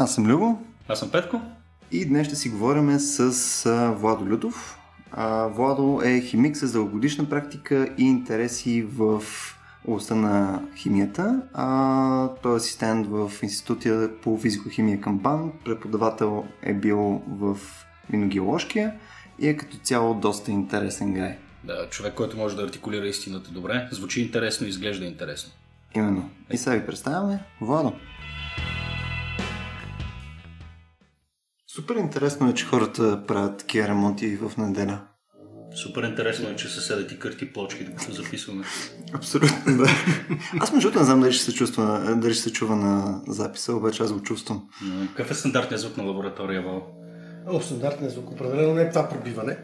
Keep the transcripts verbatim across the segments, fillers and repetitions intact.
Аз съм Любо. Аз съм Петко. И днес ще си говорим с Владо Людов. Владо е химик с дългогодишна практика и интереси в областта на химията. Той е асистент в Института по физикохимия Камбан, преподавател е бил в виногеоложкия и е като цяло доста интересен гай. Да, човек, който може да артикулира истината добре, звучи интересно и изглежда интересно. Именно. И сега ви представяме Владо. Супер интересно е, че хората правят такива ремонти в неделя. Супер интересно е, че съседът ти кърти плочки, докато записваме. Абсолютно, да. Аз между другото не знам дали ще се чувства, дали ще се чува на записа, обаче аз го чувствам. Какъв е стандартният звук на лаборатория, Вал? О, стандартният звук, определено не е това пробиване.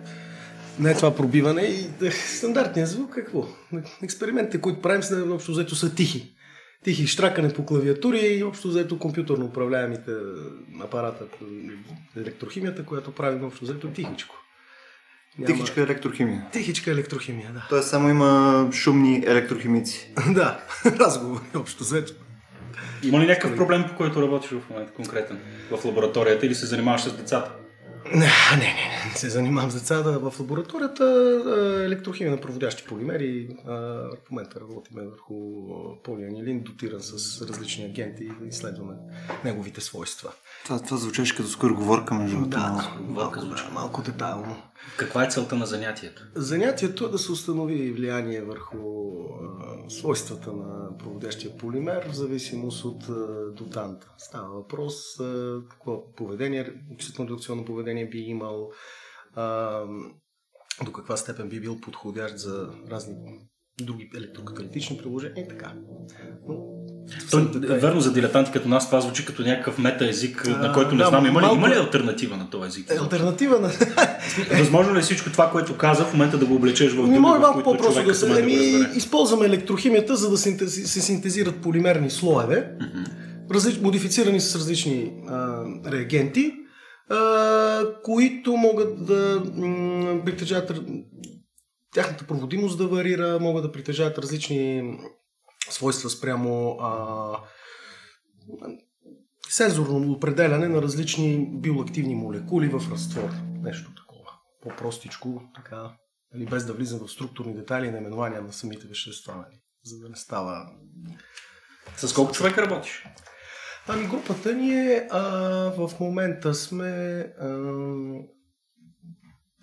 Не е това пробиване и стандартният звук какво? Експериментите, които правим, са общо взето са тихи. Тихи штракане по клавиатури и общо взето компютърно управляемите апарата, електрохимията, която правим общо взето тихичко. Няма... Тихичка електрохимия. Тихичка електрохимия, да. Тоест само има шумни електрохимици. Да, разговори общо взето. Има ли някакъв проблем, по който работиш в момента конкретен в лабораторията или се занимаваш с децата? Не, не, не, не се занимавам с децата в лабораторията. Електрохимия на проводящи полимери. В момента работим върху полианилин, дотиран с различни агенти и изследваме неговите свойства. Това, това звучеше като скороговорка между това. Да, малко, малко, малко детайлно. Каква е целта на занятието? Занятието е да се установи влияние върху а, свойствата на проводящия полимер в зависимост от а, дотанта. Става въпрос а, какво поведение, числено редукционно поведение би имал, а, до каква степен би бил подходящ за разни други електрокаталитични приложения и така. Но То, верно, за дилетанти като нас това звучи като някакъв мета-език, а, на който не да, знам. Има ли, малко... има ли алтернатива на този език? Алтернатива на... Възможно ли всичко това, което каза, в момента да го облечеш в думи, не може в които по-просто човек да се да използваме електрохимията, за да се синтезират полимерни слоеве, mm-hmm. различ... модифицирани с различни а, реагенти, а, които могат да м- притежават... Тяхната проводимост да варира, могат да притежават различни... свойства спрямо а, сензорно определяне на различни биоактивни молекули в разтвор. Нещо такова. По-простичко, така, или без да влизам в структурни детайли и наименования на самите вещества, за да не става... С колко човека работиш? Ами групата ни е... А, в момента сме... А,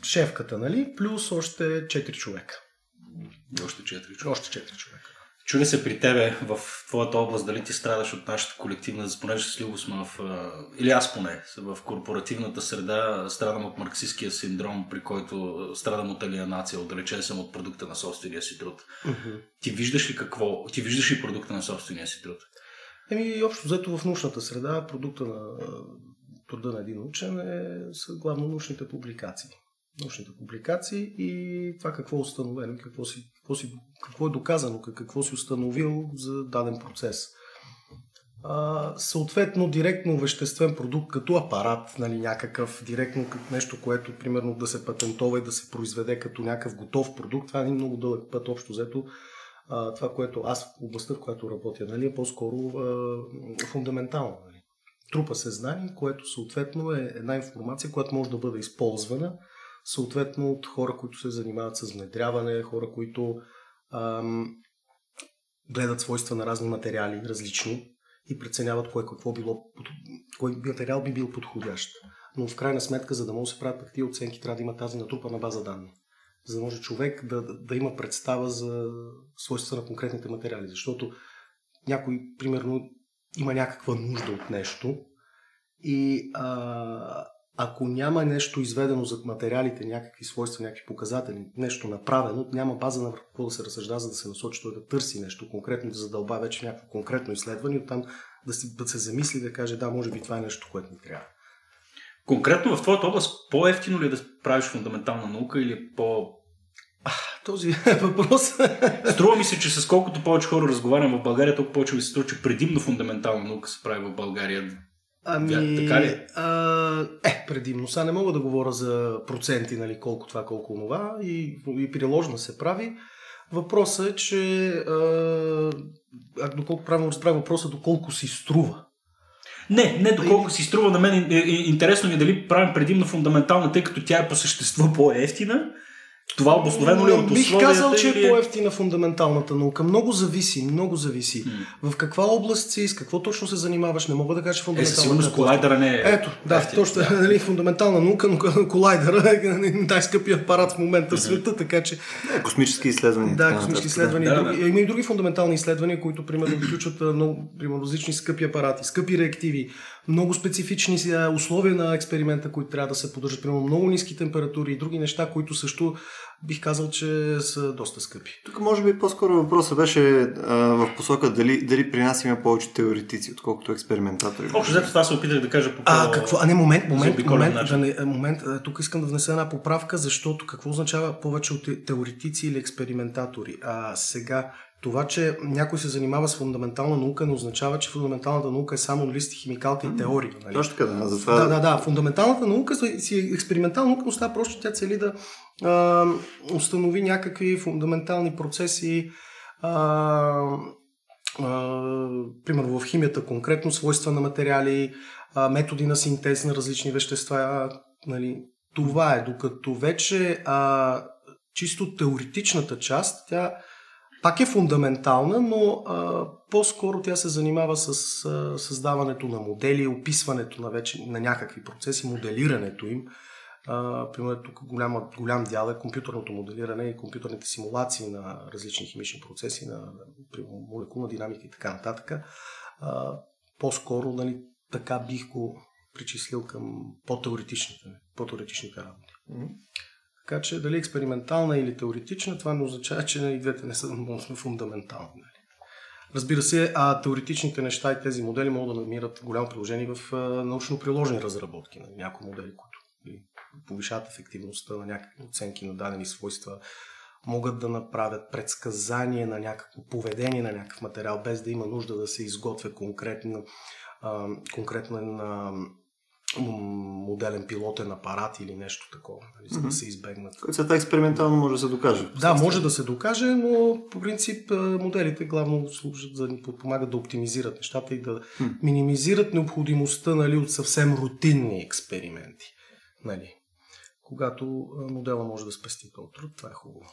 шефката, нали? Плюс още четири човека. И още четири човека. Още четири човека. Чули се при тебе в твоята област, дали ти страдаш от нашата колективна, понеже с Любо сме в, или аз поне, в корпоративната среда страдам от марксистския синдром, при който страдам от алиенация, отдалечен съм от продукта на собствения си труд. Mm-hmm. Ти виждаш ли какво? Ти виждаш ли продукта на собствения си труд? Еми, общо взето в научната среда, продукта на труда на един учен е, са главно научните публикации. Научните публикации и това какво е установено, какво, си, какво, си, какво е доказано, какво си установил за даден процес. А, съответно, директно веществен продукт като апарат, нали, някакъв, директно нещо, което примерно да се патентова и да се произведе като някакъв готов продукт, това е един много дълъг път общо взето. А, това, което аз в областта, в която работя, нали, е по-скоро а, фундаментално. Нали. Трупа се знание, което съответно е една информация, която може да бъде използвана съответно от хора, които се занимават с внедряване, хора, които ам, гледат свойства на разни материали, различни, и преценяват кое какво било, кой материал би бил подходящ. Но в крайна сметка, за да може да се правят такива оценки, трябва да има тази натрупана база данни. За да може човек да, да има представа за свойства на конкретните материали. Защото някой, примерно, има някаква нужда от нещо и... А, Ако няма нещо изведено за материалите, някакви свойства, някакви показатели, нещо направено, няма база на какво да се разсъжда, за да се насочи той да търси нещо конкретно, да задълба вече някакво конкретно изследване, оттам да, си, да се замисли да каже, да, може би това е нещо, което ми трябва. Конкретно в твоята област, по-ефтино ли е да правиш фундаментална наука или по... А, този въпрос... Струва ми се, че с колкото повече хора разговарям в България, толкова повече ми се струва, че предимно фундаментална наука се прави в България. Ами, така ли? А, е, предимно. Сега не мога да говоря за проценти, нали, колко това, колко това и, и приложно се прави. Въпросът е, че а, доколко правилно разбрах въпроса, доколко си струва. Не, не, доколко и... си струва на мен. Интересно ми е дали правим предимно фундаментална, тъй като тя е по същество по-ефтина. Това обосновено ли е от условията? Бих казал, че е по-ефтина фундаменталната наука. Много зависи, много зависи. Mm. В каква област си, с какво точно се занимаваш, не мога да кажа, че фундаменталната е, наука. Е, сигурно колайдера не е. Ето, да, ефтин, точно, да. Нали, фундаментална наука, но колайдера е най-скъпият апарат в момента в mm-hmm. света, така че... Да, космически изследвания. Да, космически изследвания. Да, да. Други, има и други фундаментални изследвания, които, примерно, включват много, примерно, различни скъпи апарати, скъпи реактиви, много специфични условия на експеримента, които трябва да се поддържат, примерно много ниски температури и други неща, които също бих казал, че са доста скъпи. Тук може би по-скоро въпросът беше а, в посока дали, дали при нас има повече теоретици, отколкото експериментатори. Общо взето това се опитах да кажа по А, какво? А не, момент, момент, момент, да не, момент. Тук искам да внеса една поправка, защото какво означава повече от теоретици или експериментатори? А сега, това, че някой се занимава с фундаментална наука, не означава, че фундаменталната наука е само листи, химикалка и теория. Нали? Точно така, да, за това... да, да, да. Фундаменталната наука си е експериментална наука, но става просто, тя цели да а, установи някакви фундаментални процеси, а, а, примерно в химията конкретно, свойства на материали, а, методи на синтез на различни вещества. А, нали? Това е, докато вече а, чисто теоретичната част, тя пак е фундаментална, но а, по-скоро тя се занимава с а, създаването на модели, описването на вече на някакви процеси, моделирането им. А, примерно тук голям, голям дял е компютърното моделиране и компютърните симулации на различни химични процеси, на, на молекулна динамика и така нататък. А, по-скоро, нали, така бих го причислил към по-теоретичните, по-теоретичните работи. Така че дали експериментална или теоретична, това не означава, че и двете не са фундаментални. Разбира се, а теоретичните неща и тези модели могат да намират голямо приложение в научно-приложени разработки на някои модели, които повишават ефективността на някакви оценки на дадени свойства, могат да направят предсказание на някакво поведение на някакъв материал, без да има нужда да се изготвя конкретно, конкретен моделен пилотен апарат или нещо такова, за mm-hmm. да се избегнат. Което експериментално може да се докаже. Да, може да се докаже, но по принцип моделите главно служат за да ни подпомагат да оптимизират нещата и да mm-hmm. минимизират необходимостта, нали, от съвсем рутинни експерименти. Нали? Когато модела може да спести този труд, това е хубаво.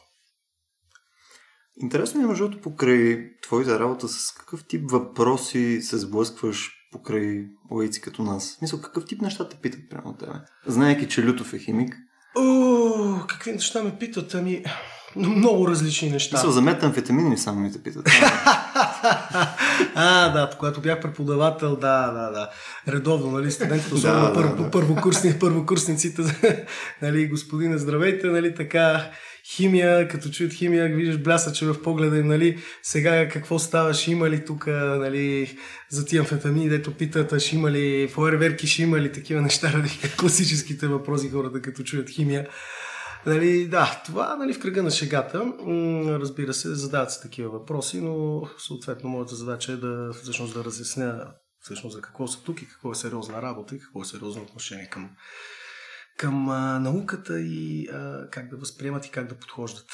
Интересно е, междуто, покрай твоята работа, с какъв тип въпроси се сблъскваш покрай лаици като нас? Мисля, какъв тип неща те питат прямо от тебе? Знаеки, че Лютов е химик. О, какви неща ме питат? Ами, много различни неща. Мисля, за метамфетамини само ми те питат. а, да, когато бях преподавател, да, да, да. Редовно, нали, студентите, особено да, пър, да, да. Първокурсни, първокурсниците, нали, господине, здравейте, нали, така... Химия, като чуят химия, виждаш блясъче в погледа им, нали, сега какво ставаш, има ли тук, нали, за тия амфетамини, дето питат, ще има ли фойерверки, ще има ли такива неща, ради класическите въпроси хората, като чуят химия. Нали, да, това, нали, в кръга на шегата, разбира се, задават се такива въпроси, но съответно моята задача е да, всъщност, да разясня всъщност за какво са тук и какво е сериозна работа и какво е сериозно отношение към към а, науката и а, как да възприемат и как да подхождат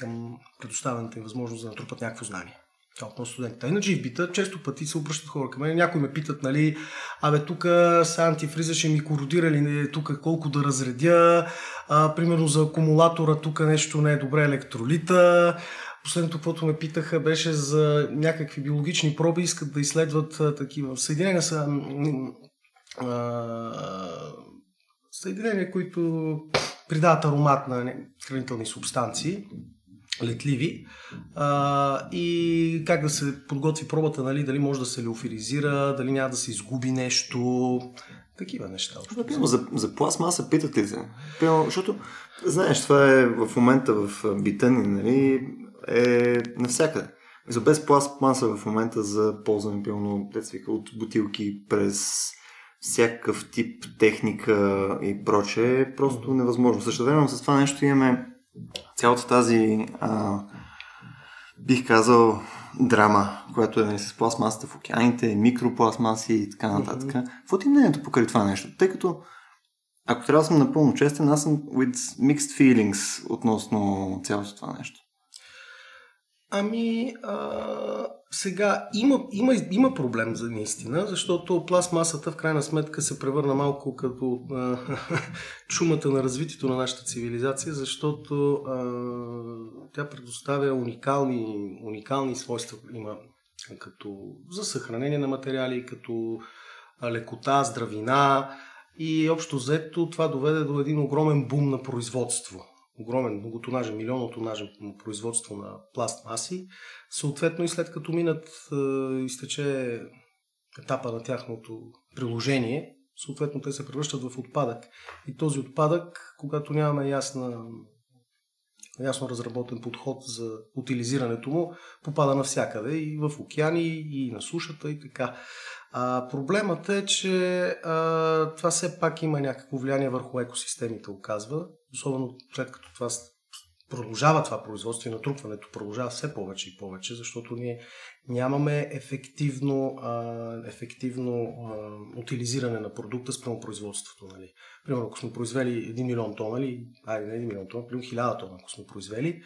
към предоставената им възможност да натрупат някакво знание. Това относно студентите. Иначе и в бита често пъти се обръщат хора към мен. Някои ме питат, нали, абе тук с антифриза ще ми кородира ли тук, колко да разредя, а, примерно за акумулатора тук нещо не е добре, електролита. Последното, каквото ме питаха, беше за някакви биологични проби, искат да изследват а, такива съединения са... А, а, съединения, които придават аромат на хранителни субстанции, летливи, а, и как да се подготви пробата, нали, дали може да се леофилизира, дали няма да се изгуби нещо, такива неща. Например, за, за пластмаса питат ли се? Защото, знаеш, това е в момента в бита ни, нали, е навсякъде. Без пластмаса в момента за ползване, пълно децвика от бутилки през всякакъв тип техника и прочее е просто невъзможно. Същевременно с това нещо имаме цялата тази, а, бих казал, драма, която е, нали, с пластмасата в океаните, микропластмаси и така нататък. Какво ти мнението покрай това нещо? Тъй като, ако трябва да съм напълно честен, аз съм with mixed feelings относно цялото това нещо. Ами, а, Сега има, има, има проблем за наистина, защото пластмасата в крайна сметка се превърна малко като а, чумата на развитието на нашата цивилизация, защото а, тя предоставя уникални, уникални свойства има, като за съхранение на материали, като лекота, здравина и общо взето това доведе до един огромен бум на производство. Огромен многотонажен, милионотонажен производство на пластмаси. Съответно и след като минат е, изтече етапа на тяхното приложение, съответно те се превръщат в отпадък. И този отпадък, когато нямаме ясна, ясно разработен подход за утилизирането му, попада навсякъде и в океани, и на сушата и така. А, проблемът е, че а, това все пак има някакво влияние върху екосистемите, оказва. Особено след като това продължава това производство и натрупването продължава все повече и повече, защото ние нямаме ефективно, а, ефективно а, утилизиране на продукта спрямо производството. Нали? Примерно, ако сме произвели един милион тона, или айде не един милион тона, примерно хиляда тона, ако сме произвели,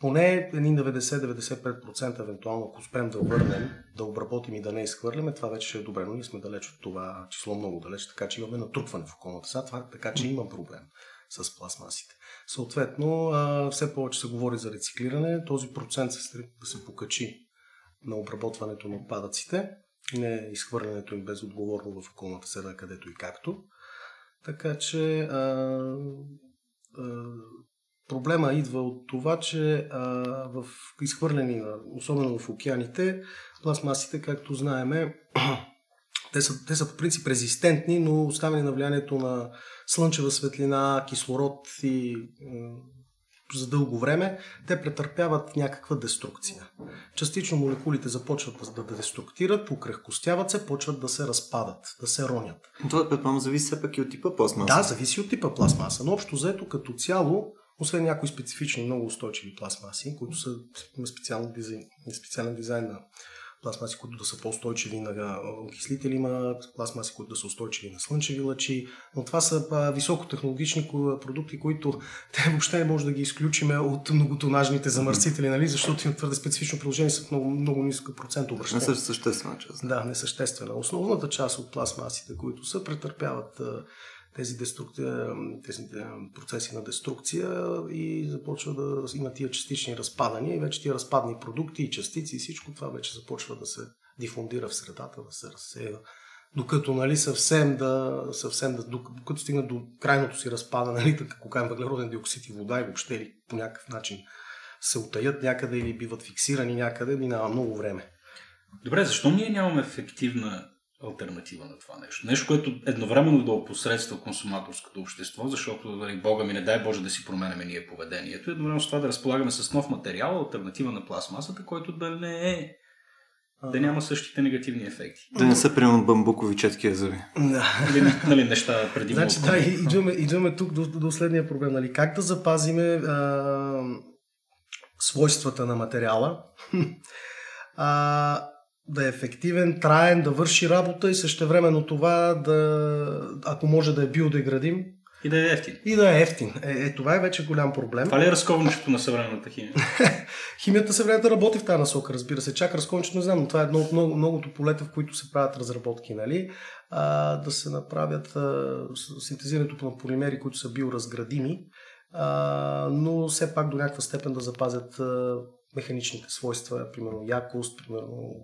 поне деветдесет до деветдесет и пет процента евентуално, ако успеем да върнем, да обработим и да не изхвърляме, това вече ще е добре, но ние сме далеч от това число, много далеч, така че имаме натрупване в околната среда, така че има проблем с пластмасите. Съответно, все повече се говори за рециклиране, този процент се стреми да се покачи на обработването на отпадъците, не изхвърлянето им безотговорно в околната среда, където и както. Така че а, а, проблема идва от това, че а, в изхвърлени, особено в океаните, пластмасите, както знаеме, те са, те са по принцип резистентни, но оставени на влиянието на слънчева светлина, кислород и е, за дълго време, те претърпяват някаква деструкция. Частично молекулите започват да, да деструктират, покрехкостяват се, почват да се разпадат, да се ронят. Това предполагам зависи все пак и от типа пластмаса. Да, зависи от типа пластмаса, но общо взето като цяло, освен някои специфични, много устойчиви пластмаси, които са специален дизайн, специален дизайн на пластмаси, които да са по-устойчиви на окислители, има пластмаси, които да са устойчиви на слънчеви лъчи, но това са високотехнологични продукти, които те въобще не може да ги изключиме от многотонажните замърсители, нали? Защото им твърде специфично приложение са в много, много нисък процент обръщение. Не съществена част. Да, несъществена. Основната част от пластмасите, които са, претърпяват тези, деструк... тези процеси на деструкция и започва да има тия частични разпадания и вече тия разпадни продукти и частици и всичко това вече започва да се дифундира в средата, да се разсеява. Докато, нали, съвсем да, съвсем да докато стигна до крайното си разпада, нали, така каем въглероден диоксид и вода и въобще ли по някакъв начин се утаят някъде или биват фиксирани някъде, минава много време. Добре, защо ние нямаме ефективна алтернатива на това нещо? Нещо, което едновременно да опосредства консуматорското общество, защото, дали, Бога ми не дай Боже да си променяме ние поведението, едновременно с това да разполагаме с нов материал, алтернатива на пластмасата, който да не е, да няма същите негативни ефекти. Да не са приемат бамбукови четкия зъби. Да. Или, нали, неща преди значи, да, идваме, идваме тук до, до следния проблем. Нали, как да запазиме а, свойствата на материала, а, да е ефективен, траен, да върши работа и същевременно това да, ако може да е биодеградим. И да е ефтин. И да е ефтин. Е, е, това е вече голям проблем. Това ли е разковничето на съвременната химия? Химията съвременната работи в тази насока, разбира се. Чак разковничето не знам, но това е едно от много, многото полета, в които се правят разработки, нали? А, да се направят а, синтезирането на полимери, които са биоразградими, а, но все пак до някаква степен да запазят а, механичните свойства, примерно якост, примерно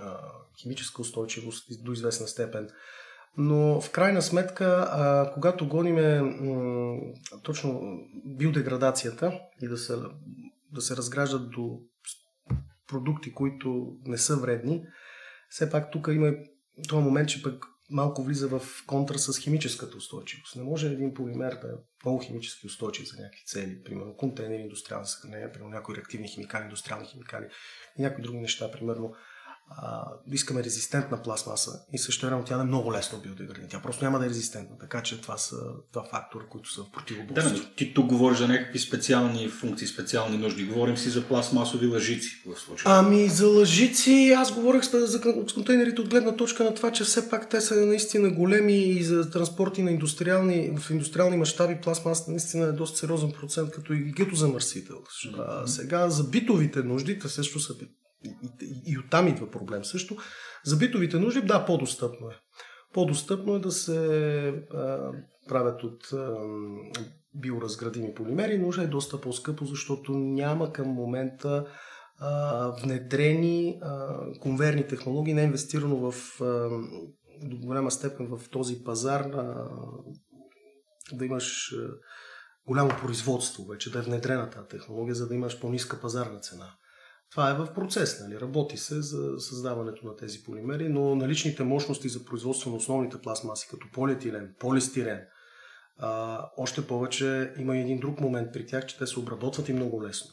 а, химическа устойчивост до известна степен. Но в крайна сметка, а, когато гониме м, точно биодеградацията и да се, да се разграждат до продукти, които не са вредни, все пак тук има този момент, че пък малко влиза в контра с химическата устойчивост. Не може един полимер да е много химически устойчив за някакви цели. Примерно контейнери, индустриални съхранения, примерно някои реактивни химикали, индустриални химикали и някои други неща. Примерно а, искаме резистентна пластмаса и същевременно тя не е много лесно биодеградна. Тя просто няма да е резистентна. Така че това са два фактора, които са в противоборство. Да, ти тук говориш за някакви специални функции, специални нужди. Говорим си за пластмасови лъжици в случая. Ами за лъжици аз говорих за контейнерите от гледна точка на това, че все пак те са наистина големи и за транспорти на индустриални, в индустриални мащаби пластмаса наистина е доста сериозен процент като и като замърсител. Mm-hmm. Сега за битовите нужди, те също са И, и, и оттам идва проблем също. За битовите нужди, да, по-достъпно е. По-достъпно е да се а, правят от а, биоразградими полимери, но е доста по-скъпо, защото няма към момента а, внедрени а, конверни технологии, не е инвестирано в а, до голяма степен в този пазар а, да имаш а, голямо производство вече, да е внедрена тази технология, за да имаш по-ниска пазарна цена. Това е в процес, нали? Работи се за създаването на тези полимери, но наличните мощности за производство на основните пластмаси, като полиетилен, полистирен, а, още повече има един друг момент при тях, че те се обработват и много лесно.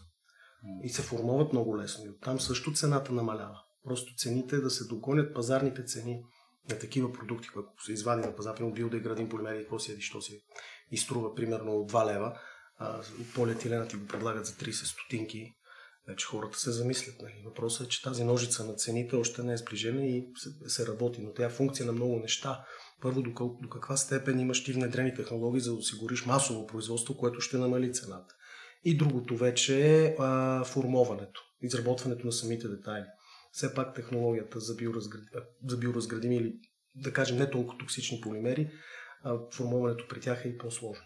И се формуват много лесно. И оттам също цената намалява. Просто цените да се догонят пазарните цени на такива продукти, които се извади на пазар, примерно биодеградим полимер и какво си еди, що си и струва примерно два лева, а, полиетилена ти го предлагат за трийсет стотинки. Вече хората се замислят. Нали? Въпросът е, че тази ножица на цените още не е сближена и се, се работи, но тя е функция на много неща. Първо, до, къл, до каква степен имаш ти внедрени технологии, за да осигуриш масово производство, което ще намали цената. И другото вече е а, формоването, изработването на самите детайли. Все пак технологията за, биоразград... за биоразградими или, да кажем, не толкова токсични полимери, а, формоването при тях е и по-сложно.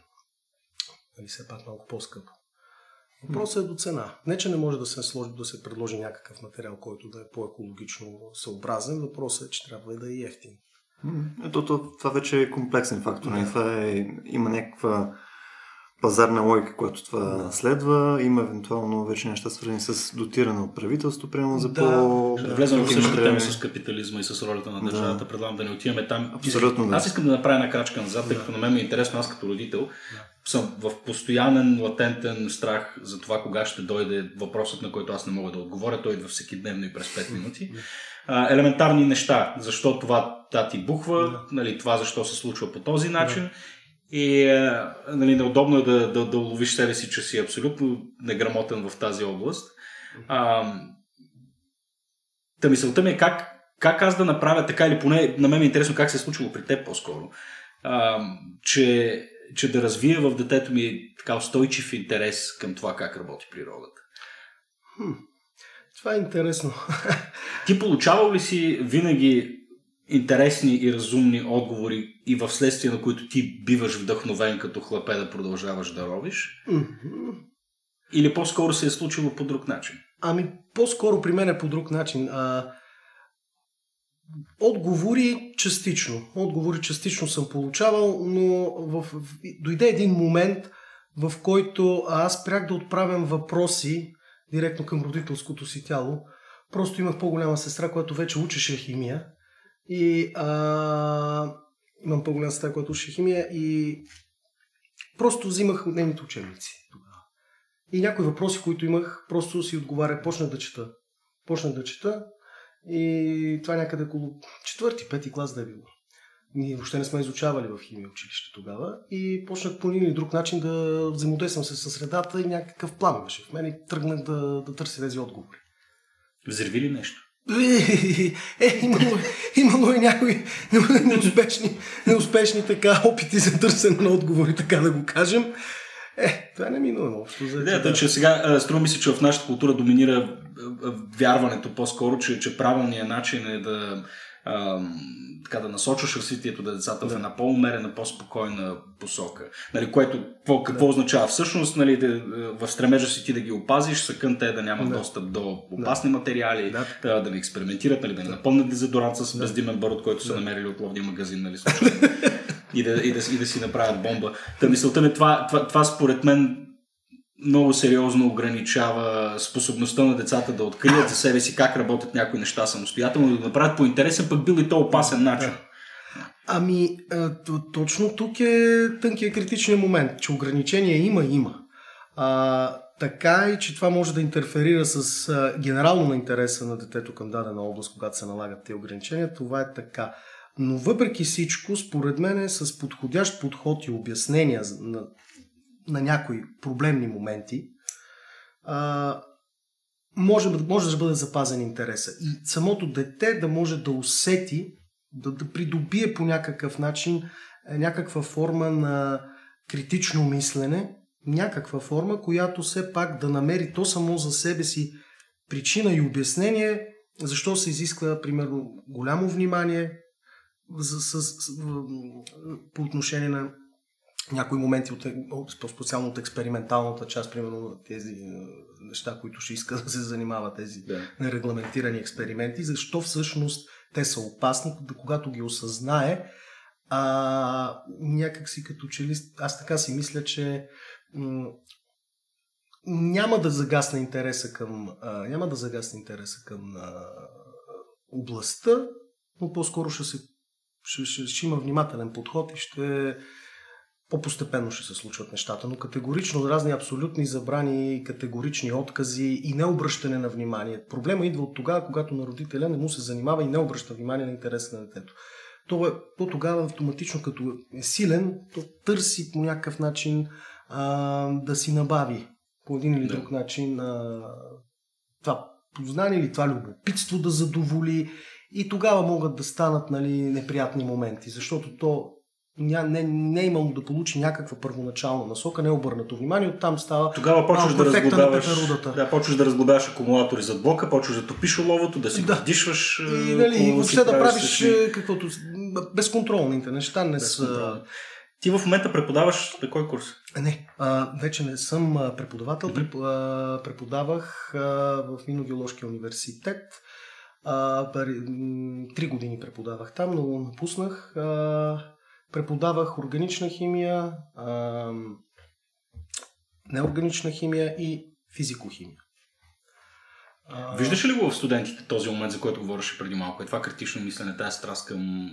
Нали, все пак малко по-скъпо. Въпросът е до цена. Не, че не може да се сложи, да се предложи някакъв материал, който да е по-екологично съобразен. Въпросът е, че трябва да е и ефтин. Ето, това вече е комплексен фактор. Да. Това е, има някаква пазарна логика, която това да. следва. Има евентуално вече неща свързани с дотиране от правителство, примерно за да. по... Да влезем в същите теми с капитализма и с ролята на държавата. Да. Предлагам да не отиваме там. Абсолютно. Да. Аз искам да направя една крачка назад, тъй да. като на мен ми е интересно, аз като родител, да. съм в постоянен, латентен страх за това кога ще дойде въпросът, на който аз не мога да отговоря. Той идва всеки дневно и през пет минути. А, елементарни неща. Защо това та ти бухва? Yeah. Нали, това защо се случва по този начин? Yeah. И нали, неудобно е да, да, да уловиш себе си, че си абсолютно неграмотен в тази област. А, та мисълта ми е как, как аз да направя така, или поне на мен е интересно как се е случило при теб по-скоро. А, че че да развия в детето ми така устойчив интерес към това как работи природата. Хм, това е интересно. Ти получавал ли си винаги интересни и разумни отговори и в следствие на които ти биваш вдъхновен като хлапе да продължаваш да ровиш? Mm-hmm. Или по-скоро се е случило по друг начин? Ами, по-скоро при мен е по друг начин. А... Отговори частично. Отговори частично съм получавал, но в... дойде един момент, в който аз спрях да отправям въпроси директно към родителското си тяло. Просто имах по-голяма сестра, която вече учеше химия. И а... имам по-голяма сестра, която учеше химия и просто взимах от нейните учебници тогава. И някои въпроси, които имах, просто си отговарях. Почнах да чета. Почнах да чета. И това някъде около четвърти, пети клас да е било. Ние въобще не сме изучавали в химия училище тогава и почнах по един или друг начин да взаимодействам се със средата и някакъв плам имаше в мен и тръгнах да, да търся тези отговори. Взриви ли нещо? Е, имало, имало и някои неуспешни, неуспешни така опити за търсене на отговори, така да го кажем. Е, това не минува общо. Идеята е, че сега струва ми се, че в нашата култура доминира вярването по-скоро, че, че правилният начин е да, а, така, да насочваш развитието на децата да. в една по-умерена, по-спокойна посока. Нали, което какво, какво да. означава всъщност? Нали, да, в стремежа си ти да ги опазиш, съкън те да нямат да. достъп до опасни да. материали, да, да, да не експериментират, нали, да не напълнят дезодорант с да. бездимен барут, който да. са намерили от ловния магазин. Нали, случайно. И да, и, да, и да си направят бомба. Та мисълта ми, това, това, това според мен много сериозно ограничава способността на децата да открият за себе си как работят някои неща самостоятелно, да направят по интересен, пък бил и то опасен начин. Ами, точно тук е тънкият критичен момент, че ограничения има, има. А, така и, че това може да интерферира с а, генерално на интереса на детето към дадена област, когато се налагат тези ограничения. Това е така. Но въпреки всичко, според мен е с подходящ подход и обяснения на, на някои проблемни моменти, а, може, може да бъде запазен интереса. И самото дете да може да усети, да, да придобие по някакъв начин някаква форма на критично мислене, някаква форма, която все пак да намери то само за себе си причина и обяснение защо се изисква, примерно, голямо внимание за, с, с, по отношение на някои моменти, от, специално от експерименталната част, примерно тези неща, които ще иска да се занимава, тези да. нерегламентирани експерименти, защо всъщност те са опасни, когато ги осъзнае. А, някак си като че ли, аз така си мисля, че м- няма да загасне интереса към, а, няма да загасне интереса към а, областта, но по-скоро ще, се, ще, ще, ще има внимателен подход и ще по-постепенно ще се случват нещата, но категорично разни абсолютни забрани, категорични откази и необръщане на внимание. Проблема идва от тогава, когато на родителя не му се занимава и не обръща внимание на интереса на детето. То, е, то тогава автоматично, като е силен, то търси по някакъв начин а, да си набави по един или да. друг начин а, това познание или това любопитство да задоволи, и тогава могат да станат, нали, неприятни моменти, защото то ня, не, не е имало да получи някаква първоначална насока, не е обърнато внимание, оттам става тогава почваш да разглобяваш, да, почваш да разглобяваш акумулатори зад блока, почваш да топиш оловото, да си вдишваш да. и, нали, и въобще да правиш си... каквото безконтролните неща не са. Ти в момента преподаваш на кой курс? Не, а, вече не съм преподавател. Mm-hmm. Преподавах а, в Минно-геоложкия университет. А, три години преподавах там, но напуснах. А, преподавах органична химия, а, неорганична химия и физикохимия. А... Виждаш ли го в студентите този момент, за който говореше преди малко? Е това критично мислене, тази страст към,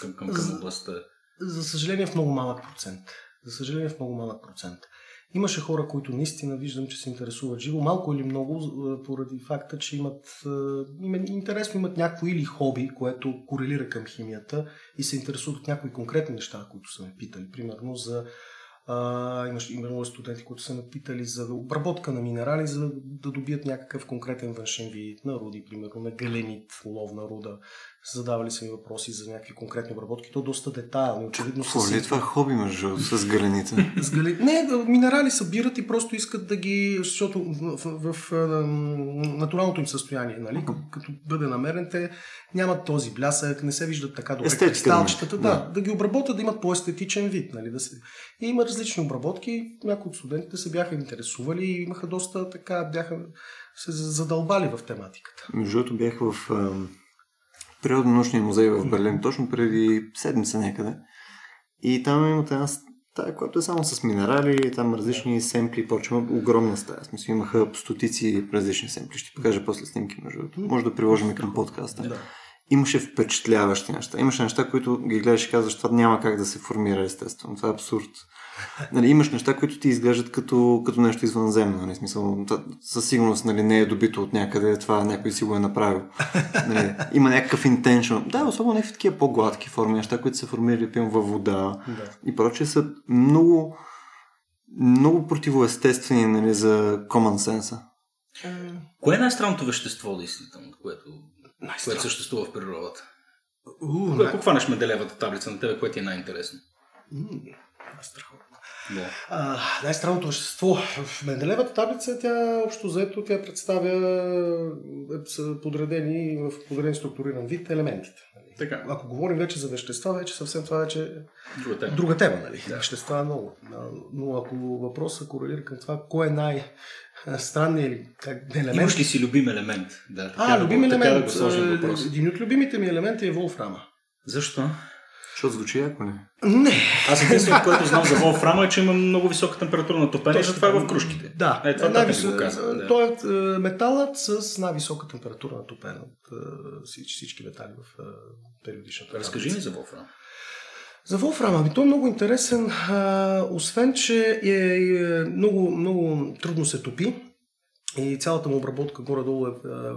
към, към, към областта? За съжаление в много малък процент. За съжаление в много малък процент. Имаше хора, които наистина виждам, че се интересуват живо, малко или много, поради факта, че имат интересно, имат някакво или хоби, което корелира към химията и се интересуват от някои конкретни неща, които са ме питали. Примерно за а, имаш именно студенти, които са ме питали за обработка на минерали, за да добият някакъв конкретен външен вид на руди, примерно на галенит, ловна руда. Задавали са ми въпроси за някакви конкретни обработки. То доста детайлно. Очевидно са си... Това хобби между с галените? С гален... Не, минерали събират и просто искат да ги... Защото в, в, в, в натуралното им състояние, нали? Като бъде намерен, те нямат този блясък, не се виждат така добре. Кристалчетата, да, да. Да ги обработят, да имат по-естетичен вид. Нали? Да се... И има различни обработки. Някои от студентите се бяха интересували и имаха доста така... Бяха се задълбали в тематиката. Между другото бях в... Природонаучния музей в Берлин, точно преди седмица някъде. И там имат една стая, която е само с минерали, там различни семпли, почва огромна стая. Смисъл, имаха стотици различни семпли. Ще покажа после снимки, между другото. Може да приложим и към подкаста. Да. Имаше впечатляващи неща. Имаше неща, които ги гледаш и казваш, това няма как да се формира, естествено. Това е абсурд. Нали, имаш неща, които ти изглеждат като, като нещо извънземно. Нали, смисъл, със сигурност, нали, не е добито от някъде, това някой си го е направил. Нали, има някакъв интеншън. Да, особено някакви такива по-гладки форми, неща, които са формирали пием във вода да. и прочее, са много, много противоестествени, нали, за common sense. Кое е най-странното вещество, действително, което, което съществува в природата? Uh, Ако хванеш меделевата таблица на тебе, което ти е най-интересно? Mm. Страхотно. Да. А, най-странното вещество. В Менделевата таблица, тя общо заето, тя представя подредени в подреден структуриран вид елементите. Нали? Така. Ако говорим вече за вещества, вече съвсем това вече друга тема. Друга тема, нали? Да. Вещества е много. Но ако въпросът корелира към това, кой е най-странният елемент... Имаш ли си любим елемент? Да, а, да любим го, елемент. Да, един от любимите ми елементи е волфрама. Защо? Защото звучи яко, не? Не. Аз единството, което знам за волфрама е, че има много висока температура на топене, защото това е в кружките. Да. Е, това е така го казва. Да. Той е металът с най-висока температура на топене от всички метали в периодичната. Разкажи ни за волфрама. За волфрама, той е много интересен, освен че е много, много трудно се топи и цялата му обработка горе-долу е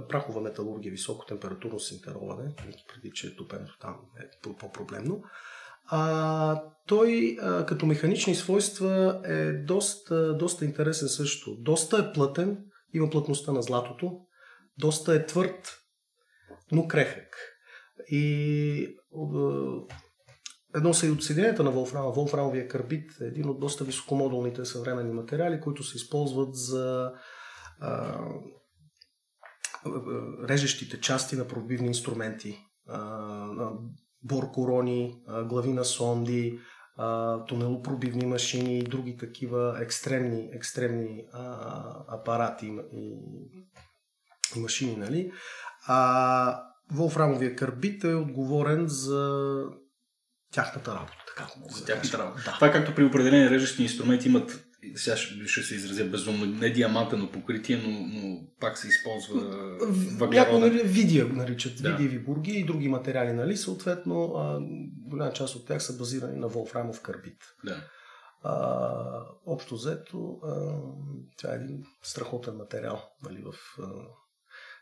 прахова металургия, високо температурно синтероване, преди че е топенето там е по-проблемно. А, той а, като механични свойства е доста, доста интересен също. Доста е плътен, има плътността на златото, доста е твърд, но крехък. И а, едно са и от съединенията на волфрама. Волфрамовия карбид е един от доста високомодулните съвременни материали, които се използват за режещите части на пробивни инструменти, бор-корони, глави на сонди, тунелопробивни машини и други такива екстремни, екстремни апарати и, и машини, нали? А волфрамовия карбид е отговорен за тяхната работа. Така, за тяхната работа. Да. Това, както при определени режещи инструменти имат, сега ще се изразя безумно, не диамантено покритие, но, но пак се използва въглерода. Нали, видия наричат, да. Видиеви бурги и други материали, нали, съответно голяма част от тях са базирани на волфрамов карбид. Да. А, общо взето, а, това е един страхотен материал, нали, в а,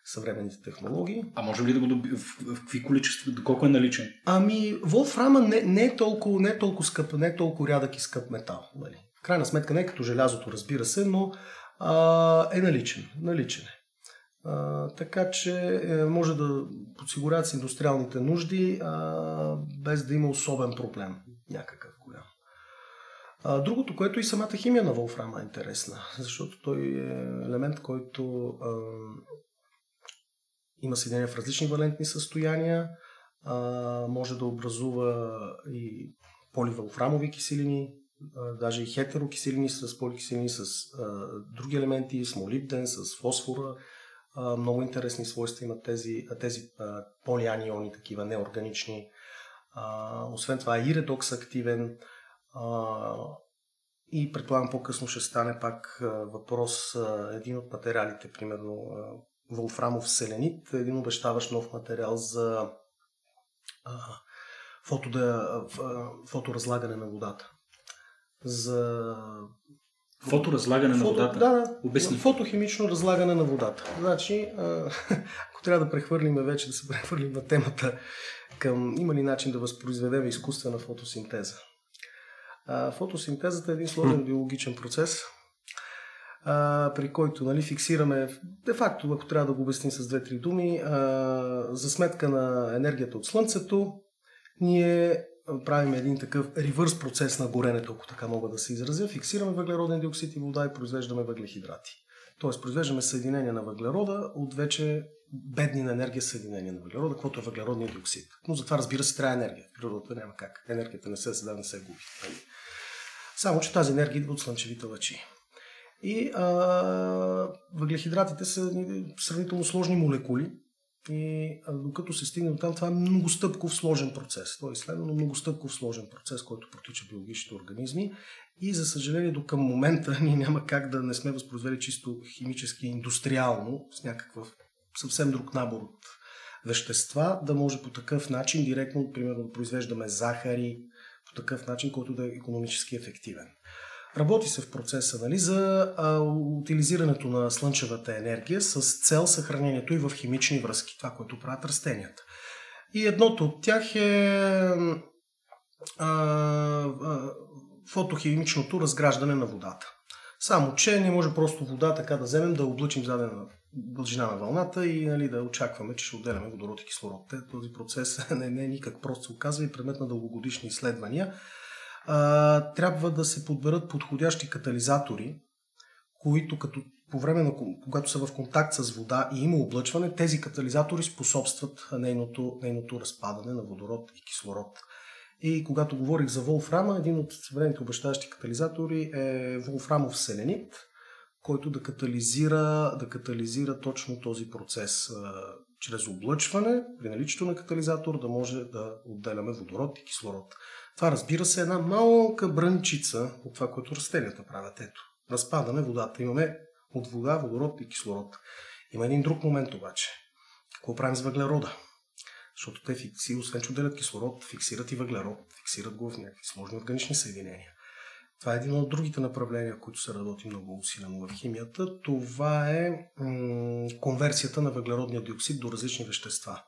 съвременните технологии. А можем ли да го добием? В какви количества? Доколко е наличен? Ами, волфрама не, не е толкова, не е толкова скъп, не е толкова рядък и скъп метал, нали. Крайна сметка не е като желязото, разбира се, но а, е наличен. наличен. А, така че е, може да подсигурят с индустриалните нужди, а, без да има особен проблем. Някакъв голям. А, другото, което и самата химия на волфрама е интересна, защото той е елемент, който а, има съединение в различни валентни състояния, а, може да образува и поливолфрамови киселини, даже и хетерокиселини с поликиселини, с а, други елементи, с молибден, с фосфора. А, много интересни свойства имат тези, тези а, полианиони, такива неорганични. А, освен това е и редокс активен. А, и предполагам по-късно ще стане пак а, въпрос а, един от материалите, примерно а, волфрамов селенит, един обещаващ нов материал за а, фотода, а, фоторазлагане на водата. За фоторазлагане Фото... на водата. Да, обясни. Фотохимично разлагане на водата. Значи, а... ако трябва да прехвърлим вече, да се прехвърлим на темата към има ли начин да възпроизведем изкуствена фотосинтеза. А, фотосинтезата е един сложен биологичен процес, а, при който, нали, фиксираме, де-факто, ако трябва да го обясним с две-три думи, а, за сметка на енергията от Слънцето, ние правим един такъв ревърс процес на горенето, ако така мога да се изразя. Фиксираме въглероден диоксид и вода и произвеждаме въглехидрати. Тоест, произвеждаме съединения на въглерода от вече бедни на енергия съединения на въглерода, каквото е въглеродният диоксид. Но затова, разбира се, трябва енергия. Природата няма как. Енергията не се създава, не се губи. Само че тази енергия идва от слънчевите лъчи. И а, въглехидратите са сравнително сложни молекули. И докато се стигне до там, това е многостъпков сложен процес. Той е изследвано многостъпков сложен процес, който протича биологичните организми. И за съжаление, до към момента ние няма как да не сме възпроизвели чисто химически, индустриално, с някакъв съвсем друг набор от вещества, да може по такъв начин директно, примерно, да произвеждаме захари, по такъв начин, който да е икономически ефективен. Работи се в процеса, нали, за а, утилизирането на слънчевата енергия с цел съхранението и в химични връзки, това, което правят растенията. И едното от тях е а, а, фотохимичното разграждане на водата. Само че не може просто вода така да вземем, да облъчим задена дължина на вълната и, нали, да очакваме, че ще отделяме водород и кислород. Този процес не, не е никак просто, се оказва и предмет на дългогодишни изследвания. Uh, трябва да се подберат подходящи катализатори, които като по време на когато са в контакт с вода и има облъчване, тези катализатори способстват нейното, нейното разпадане на водород и кислород. И когато говорих за волфрама, един от съвременните обещаващи катализатори е волфрамов селенит, който да катализира, да катализира точно този процес. Uh, чрез облъчване, при наличието на катализатор, да може да отделяме водород и кислород. Това, разбира се, е една малка брънчица от това, което растенията правят. Ето, разпадаме водата. Имаме от вода, водород и кислород. Има един друг момент обаче. Какво правим с въглерода? Защото те фикси, освен че отделят кислород, фиксират и въглерод, фиксират го в някакви сложни органични съединения. Това е едно от другите направления, които се работи много усилено в химията. Това е м- конверсията на въглеродния диоксид до различни вещества.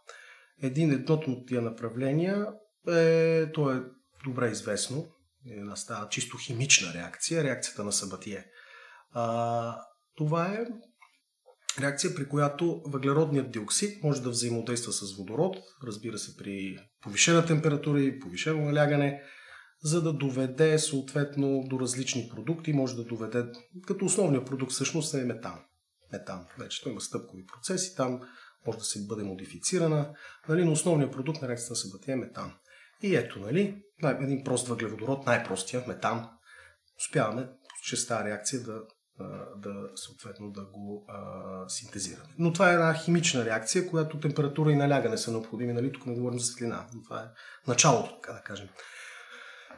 Един едното от тия направления е, то е добре известно, е, става чисто химична реакция, реакцията на Сабатие. А, това е реакция, при която въглеродният диоксид може да взаимодейства с водород, разбира се, при повишена температура и повишено налягане, за да доведе съответно до различни продукти, може да доведе, като основния продукт всъщност е метан. метан. Вече той има стъпкови процеси, там може да се бъде модифицирана. Нали, но основният продукт на реакцията на Сабатие е метан. И ето, нали, един прост въглеводород, най-простия, метан, успяваме чрез тази реакция да, да, съответно, да го а, синтезираме. Но това е една химична реакция, която температура и налягане са необходими. Нали? Тук не говорим за светлина. Това е началото, така да кажем.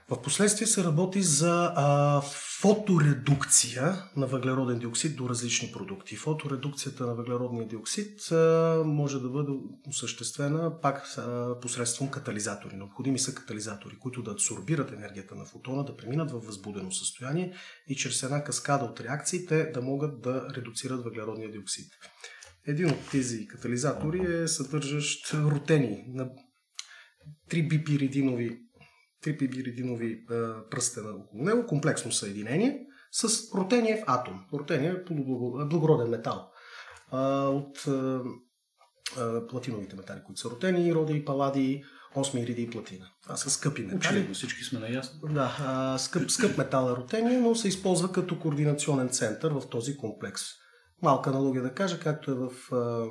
В последствие се работи за а, фоторедукция на въглероден диоксид до различни продукти. Фоторедукцията на въглеродния диоксид а, може да бъде осъществена пак а, посредством катализатори. Необходими са катализатори, които да адсорбират енергията на фотона, да преминат във възбудено състояние и чрез една каскада от реакции те да могат да редуцират въглеродния диоксид. Един от тези катализатори е съдържащ рутени на три-бипиридинови три-бипиридинови пръстена около него, комплексно съединение с рутениев атом. Рутения е благороден метал а, от а, платиновите метали, които са рутени, роди, палади, осми ириди и платина. Това са скъпи метали. Учили го, всички сме наясно. Да, а, скъп, скъп метал е рутения, но се използва като координационен център в този комплекс. Малка аналогия да кажа, както е в а,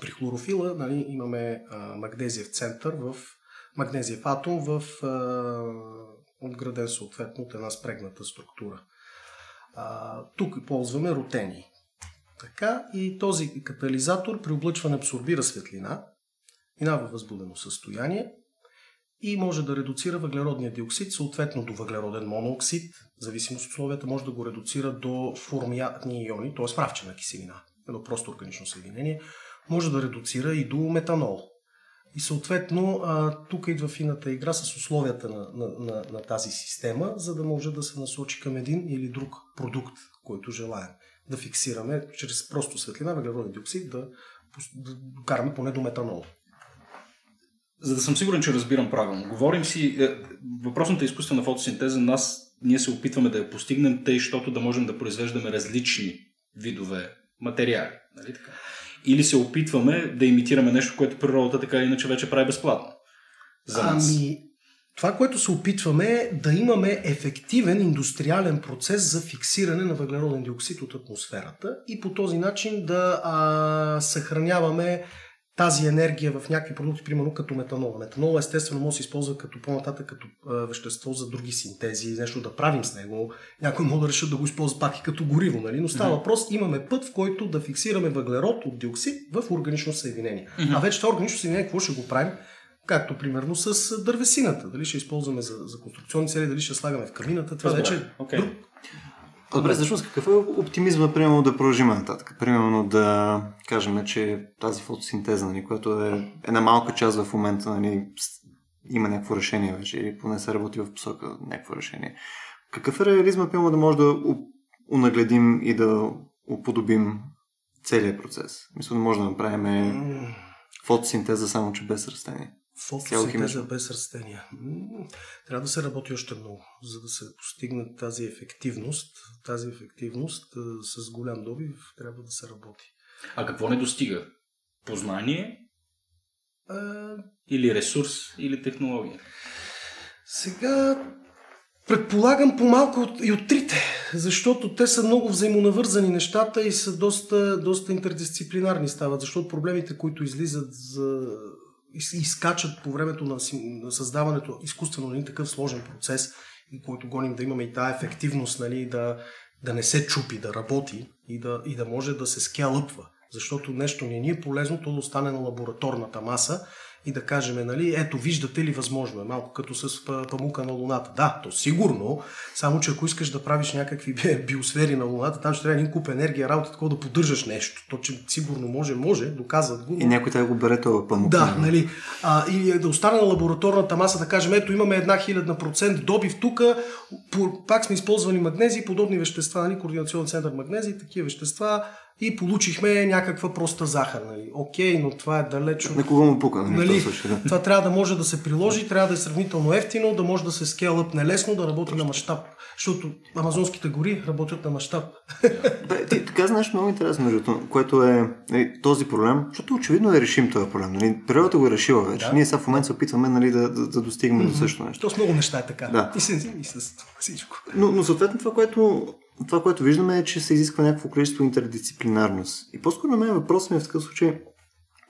при хлорофила, нали, имаме а, магнезиев център в магнезиев атом в е, обграден съответно от една спрегната структура. А, тук ползваме рутени. Така, и този катализатор при облъчване абсорбира светлина, минава възбудено състояние и може да редуцира въглеродния диоксид, съответно до въглероден монооксид, в зависимост от условията, може да го редуцира до формиятни иони, т.е. мравчена киселина, едно просто органично съединение, може да редуцира и до метанол. И съответно, тук идва фината игра с условията на, на, на, на тази система, за да може да се насочи към един или друг продукт, който желаем. Да фиксираме чрез просто светлина, въглероден диоксид, да, да докараме поне до метанол. За да съм сигурен, че разбирам правилно. Говорим си, е, въпросната изкуствена фотосинтеза, нас, ние се опитваме да я постигнем, тъй, щото да можем да произвеждаме различни видове материали. Нали така? Или се опитваме да имитираме нещо, което природата така или иначе вече прави безплатно за нас? Ами, това, което се опитваме е да имаме ефективен индустриален процес за фиксиране на въглероден диоксид от атмосферата и по този начин да а, съхраняваме тази енергия в някакви продукти, примерно като метанол. Метанол естествено може да се използва като по-нататък като а, вещество за други синтези, нещо да правим с него. Някой може да решат да го използва пак и като гориво, нали? Но става mm-hmm. въпрос, имаме път, в който да фиксираме въглерод от диоксид в органично съединение. Mm-hmm. А вече това органично съединение, какво ще го правим? Както примерно с дървесината. Дали ще използваме за, за конструкционни цели, дали ще слагаме в камината, това Разбира. вече... Okay. Друг... Добре, всъщност какъв е оптимизма, примерно, да продължим нататък? Примерно да кажем, че тази фотосинтеза, нали, която е една малка част в момента, нали, има някакво решение вече или поне се работи в посока някакво решение. Какъв е реализма, примерно, да може да унагледим и да уподобим целият процес? Мисля, да може да направим фотосинтеза само, че без растения. Фотосинтеза без растения. Трябва да се работи още много, за да се постигне тази ефективност. Тази ефективност с голям добив трябва да се работи. А какво не достига? Познание? А... Или ресурс? Или технология? Сега предполагам по-малко от, и от трите, защото те са много взаимонавързани нещата и са доста, доста интердисциплинарни стават, защото проблемите, които излизат за... изкачат по времето на създаването изкуствено един такъв сложен процес, който гоним да имаме и тази ефективност, нали, да, да не се чупи, да работи и да, и да може да се скелъпва. Защото нещо не ни е полезно, то да остане на лабораторната маса и да кажем, нали, ето виждате ли възможно е, малко като с памука на Луната. Да, то сигурно, само че ако искаш да правиш някакви биосфери на Луната, там ще трябва един куп енергия, работа, такова да поддържаш нещо. То, че сигурно може, може, доказват го. Но... И някой трябва да го бере това памук. Да, нали, а, и да остане на лабораторната маса, да кажем, ето имаме една хилядна процент добив тук, пак сме използвали магнези и подобни вещества, нали, координационен център магнези и такива вещества, и получихме някаква проста захар. Нали. Окей, но това е далеч от... На кого му пука? Нали, това, това трябва да може да се приложи, трябва да е сравнително ефтино, да може да се скейлъпне лесно, да работи на мащаб. Защото амазонските гори работят на мащаб. Ти така знаеш много интересно, което е този проблем, защото очевидно е решим този проблем. Нали. Природата го е решила вече. Да. Ние сега в момента се опитваме, нали, да, да, да достигнем mm-hmm. до същото нещо. То с много неща е така. Да. И с ензими, и с всичко. Но, но съответно това, което това, което виждаме е, че се изисква някакво количество интердисциплинарност. И по-скоро на мен въпросът ми е в такъв случай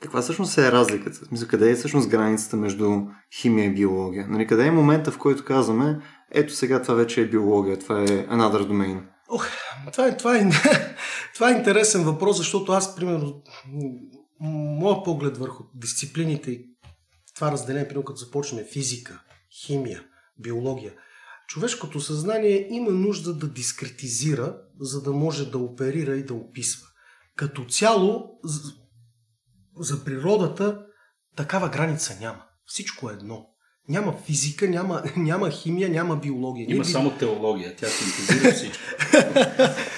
каква всъщност е разликата? Мисля, къде е всъщност границата между химия и биология? Нали, къде е момента, в който казваме ето сега това вече е биология, това е another domain? Ох, това е, това е, това е интересен въпрос, защото аз, примерно, моят поглед върху дисциплините и това разделение, примерно като започнем физика, химия, биология, човешкото съзнание има нужда да дискретизира, за да може да оперира и да описва. Като цяло, за природата такава граница няма. Всичко е едно. Няма физика, няма, няма химия, няма биология. Има Ни, само теология. Тя синтезира всичко.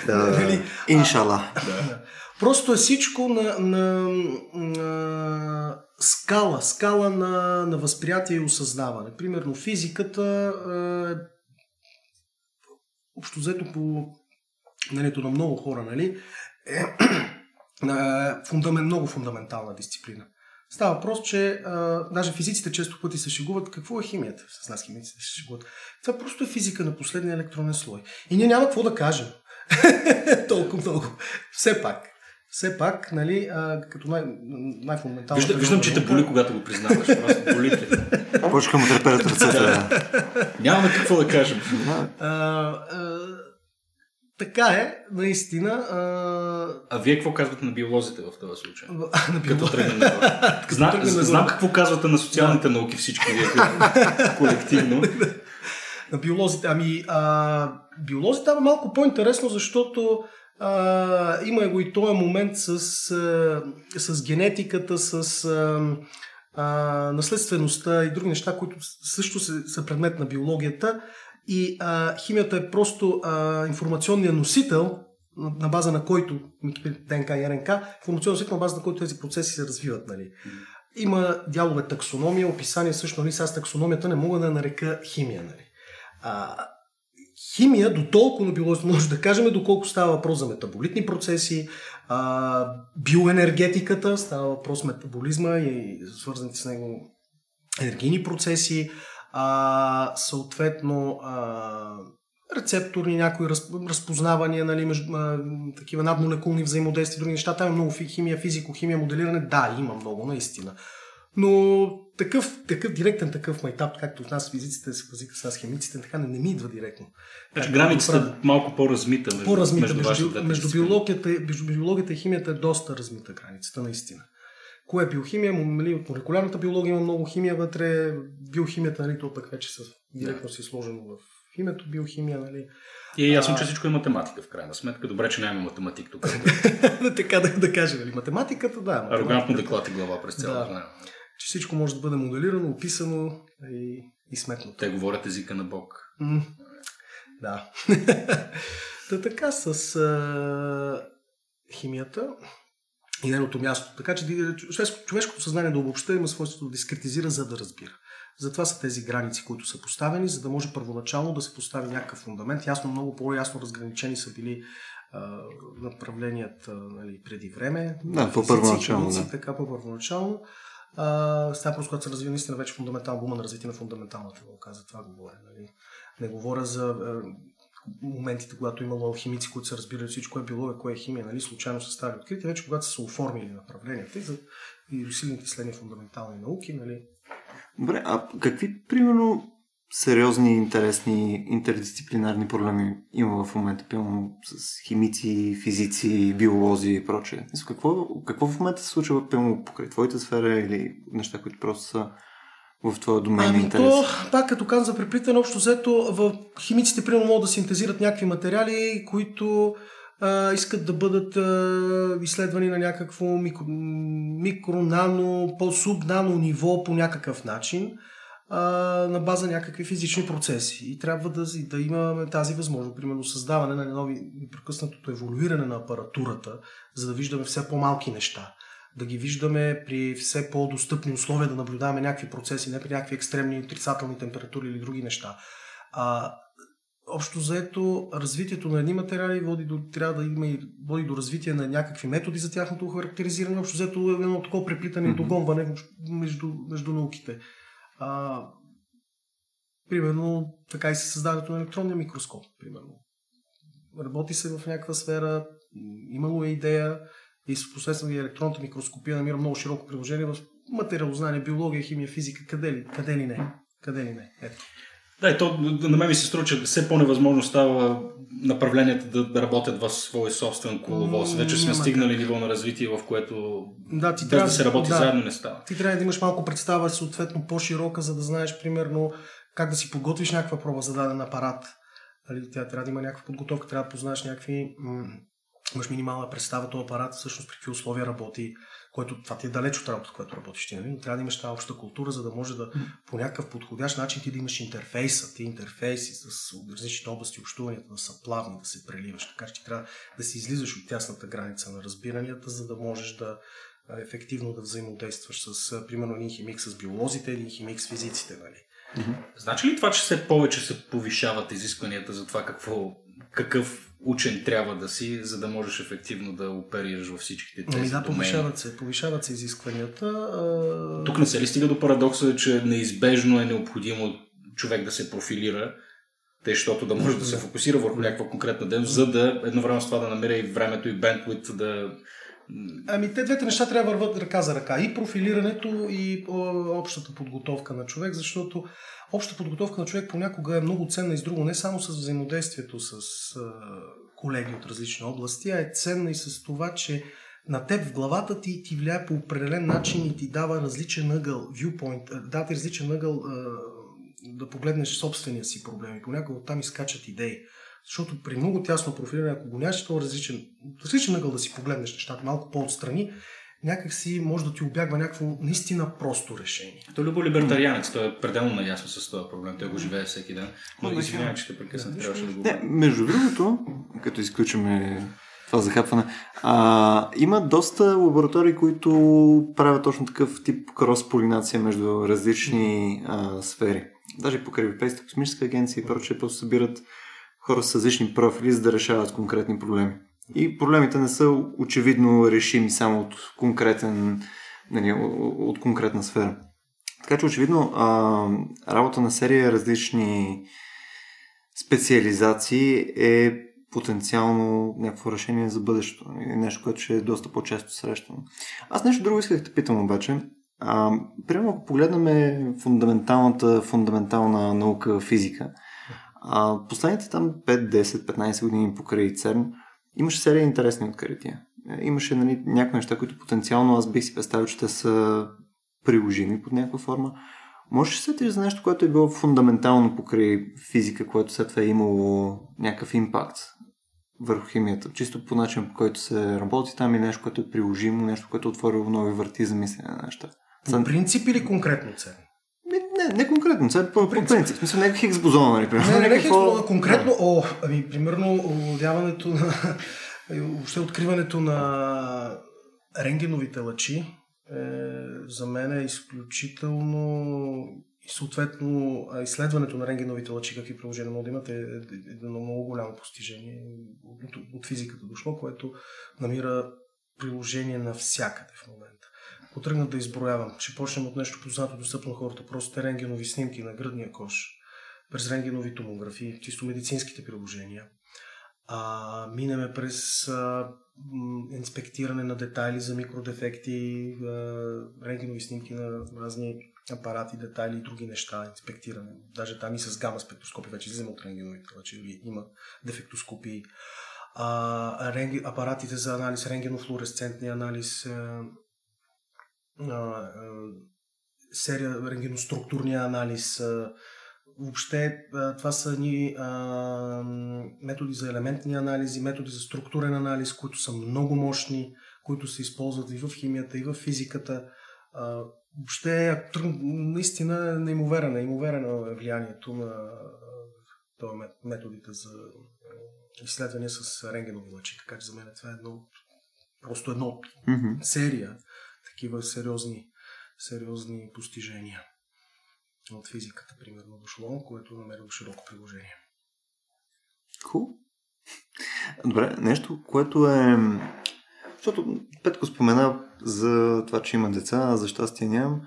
Да, иншала. Да. Просто е всичко на, на, на скала. Скала на, на възприятие и осъзнаване. Примерно физиката е, общо взето по мнението на много хора, нали, е, фундамен, много фундаментална дисциплина. Става въпрос, че а, даже физиците често пъти се шегуват. Какво е химията? С нас химиците се шегуват. Това просто е физика на последния електронен слой. И ние няма какво да кажем. Толкова много. Все пак. Все пак, нали, а, като най- най-фундаментално... Виждам, виждам че те боли, когато го признаваш. Просто болите. Почка му треперят ръцата. Нямаме какво да кажем. А, а, така е, наистина. А... а вие какво казвате на биолозите в този случай? На биолозите? Тръгнем на това. Зна... Знам какво казвате на социалните да. науки всички вие колективно. На биолозите. Ами, а... биолозите е малко по-интересно, защото а... има го и този момент с, а... с генетиката, с а... А... наследствеността и други неща, които също са предмет на биологията. И а, химията е просто а, информационният носител, на, на база на който ДНК и РНК, информационният носител, на база на който тези процеси се развиват. Нали. Има дялове таксономия, описание също, нали, аз таксономията не мога да нарека химия. Нали. А, химия до толкова на биологията може да кажем, доколко става въпрос за метаболитни процеси, а, биоенергетиката, става въпрос метаболизма и свързаните с него енергийни процеси, А, съответно а, рецепторни някои раз, разпознавания, нали, между, а, такива надмолекулни взаимодействия, други неща. Там е много химия, физикохимия, моделиране. Да, има много, наистина. Но такъв, такъв директен такъв майтап, както от нас физиците се пазиха с нас химиците, така не, не ми идва директно. Значи границата е малко по-размита между, по-размита, между, между, между, между, биологията, между биологията и химията е доста размита границата, наистина. Кое е биохимия? От молекулярната биология има много химия вътре. Биохимията, нали, то пък вече са, директно си сложено в името биохимия. Нали. И е ясно, а... че всичко е математика в крайна сметка. Добре, че няма математик тук. Така да, да кажем. Нали. Математиката, да. Арогантно да клати глава през цялото. Да. Че всичко може да бъде моделирано, описано и, и сметнато. Те говорят езика на Бог. М- да. Та така с а... химията... и нейното място. Така че човешкото съзнание да обобща има свойството да дискретизира, за да разбира. Затова са тези граници, които са поставени, за да може първоначално да се постави някакъв фундамент. Ясно, много по-ясно разграничени са били а, направленията, нали, преди време. Да, по-първоначално. Да. Така по-първоначално. Става просто, когато се развива наистина вече фундаментално, бума на развитие на фундаменталната наука. За това говоря. Нали. Не говоря за... А, моментите, когато имало химици, които са разбирали всичко е било, кое е химия, нали, случайно са ставили открити, вече когато са се оформили направленията и, за, и усилените следни фундаментални науки. Нали. Добре, а какви, примерно, сериозни, интересни, интердисциплинарни проблеми има в момента, примерно, с химици, физици, биолози и прочее? Какво, какво в момента се случва, примерно, покрай твоите сфера или неща, които просто са в твоя домен е интерес? То, пак като казвам за преплитане, общо взето в химиците примерно могат да синтезират някакви материали, които а, искат да бъдат а, изследвани на някакво микро, микро нано, по-субнано ниво по някакъв начин а, на база някакви физични процеси. И трябва да, да имаме тази възможност, примерно създаване на нови, непрекъснатото еволюиране на апаратурата, за да виждаме все по-малки неща. Да ги виждаме при все по-достъпни условия, да наблюдаваме някакви процеси, не при някакви екстремни отрицателни температури или други неща. А, общо взето, развитието на едни материали води до, трябва да има и, води до развитие на някакви методи за тяхното характеризиране. Общо взето е едно такова преплитане и mm-hmm. догонване между, между науките. А, примерно, така и със създаването на електронния микроскоп. Примерно. работи се в някаква сфера, имало е идея и посредством електронната микроскопия намира много широко приложение в материалознание, биология, химия, физика, къде ли, къде ли не? Къде ли не? Ето. Да, и то на мен ми се струва, че все по-невъзможно става направленията да, да работят в свой собствен коловоз. Вече сме стигнали ниво на развитие, в което да, ти без трябва, да се работи да, заедно не става. Ти трябва да имаш малко представа, съответно по-широка, за да знаеш, примерно, как да си подготвиш някаква проба за даден апарат. Тя трябва да има някаква подготовка, трябва да познаеш някакви... Имаш минимална представа, този апарат всъщност при какви условия работи, който това ти е далеч от работа, която работиш ти, но трябва да имаш тази обща култура, за да може да по някакъв подходящ начин ти да имаш интерфейса, ти интерфейси с различните области, общуванията да са плавни, да се преливаш, така че ти трябва да си излизаш от тясната граница на разбиранията, за да можеш да ефективно да взаимодействаш с, примерно, един химик с биолозите, един химик с физиците, нали? Mm-hmm. Значи ли това, че все повече се повишават изискванията за това какво, какъв учен трябва да си, за да можеш ефективно да оперираш във всичките тези домени? Да, повишават се, повишават се изискванията. Тук не се ли стига до парадокса, че неизбежно е необходимо човек да се профилира, тъй, защото да може да се фокусира върху някаква конкретна дейност, за да едновременно с това да намеря и времето и бендвит да... Ами те двете неща трябва да върват ръка за ръка. И профилирането, и общата подготовка на човек, защото общата подготовка на човек понякога е много ценна и с друго, не само с взаимодействието с колеги от различни области, а е ценна и с това, че на теб в главата ти ти влияе по определен начин и ти дава различен ъгъл, viewpoint, дава ти различен ъгъл да погледнеш собствения си проблем и понякога оттам изкачат идеи. Защото при много тясно профилиране, ако го нямаш, то е различен, различен ъгъл да си погледнеш нещата, малко по-отстрани, някак си може да ти обягва някакво наистина просто решение. То любо либертарианец, той е пределно наясно с този проблем, той го живее всеки ден. Но извинявам, че те прекъсна, трябваше да го говоря. Между другото, като изключваме това захапване, а, има доста лаборатории, които правят точно такъв тип крос-полинация между различни а, сфери. Даже покрай Европейската космическа агенция и прочее, просто събират хора с различни профили, за да решават конкретни проблеми. И проблемите не са очевидно решими само от, конкретен, нали, от конкретна сфера. Така че очевидно а, работа на серия различни специализации е потенциално някакво решение за бъдещето. Нещо, което ще е доста по-често срещано. Аз нещо друго исках да питам обаче. А, примерно ако погледнем фундаменталната, фундаментална наука физика, а последните там пет, десет, петнайсет години покрай ЦЕРН имаше серия интересни открития. Имаше, нали, някои неща, които потенциално аз бих си представил, че те са приложими под някаква форма. Може ли се сетиш за нещо, което е било фундаментално покрай физика, което след това е имало някакъв импакт върху химията? Чисто по начин, по който се работи там, и нещо, което е приложимо, нещо, което е отворило нови върти за мислене на неща. По принцип или конкретно ЦЕРН? Не, не конкретно, това е по принцип. В смисъл, не Хигс бозона, нали? Не, не, не Хигс бозона, конкретно, о, ами, примерно, овладяването на, въобще откриването на рентгеновите лъчи е, за мен е изключително, и съответно изследването на рентгеновите лъчи, какви приложения могат да имат, е едно много голямо постижение от, от физиката дошло, което намира приложение навсякъде в момента. Потръгна да изброявам. Ще почнем от нещо познато достъпно на хората. Просто рентгенови снимки на гръдния кош, през рентгенови томографии, чисто медицинските приложения. А, минеме през а, м, инспектиране на детайли за микродефекти, а, рентгенови снимки на разни апарати, детайли и други неща, инспектиране. Даже там и с гама спектроскопи вече излизаме от рентгеновите, вече има дефектоскопии. А, ренг... апаратите за анализ, рентгенофлуоресцентния анализ, а... серия рентгеноструктурния анализ. Въобще това са ни методи за елементни анализи, методи за структурен анализ, които са много мощни, които се използват и в химията, и в физиката. Въобще наистина неимоверно, неимоверно е влиянието на методите за изследвания с рентгенови лъчи. Така че за мен това е едно, просто едно mm-hmm. серия такива сериозни, сериозни постижения от физиката, примерно, дошло, което намерило широко приложение. Хуб. Cool. Добре, нещо, което е... Защото Петко спомена за това, че има деца, а за щастие нямам.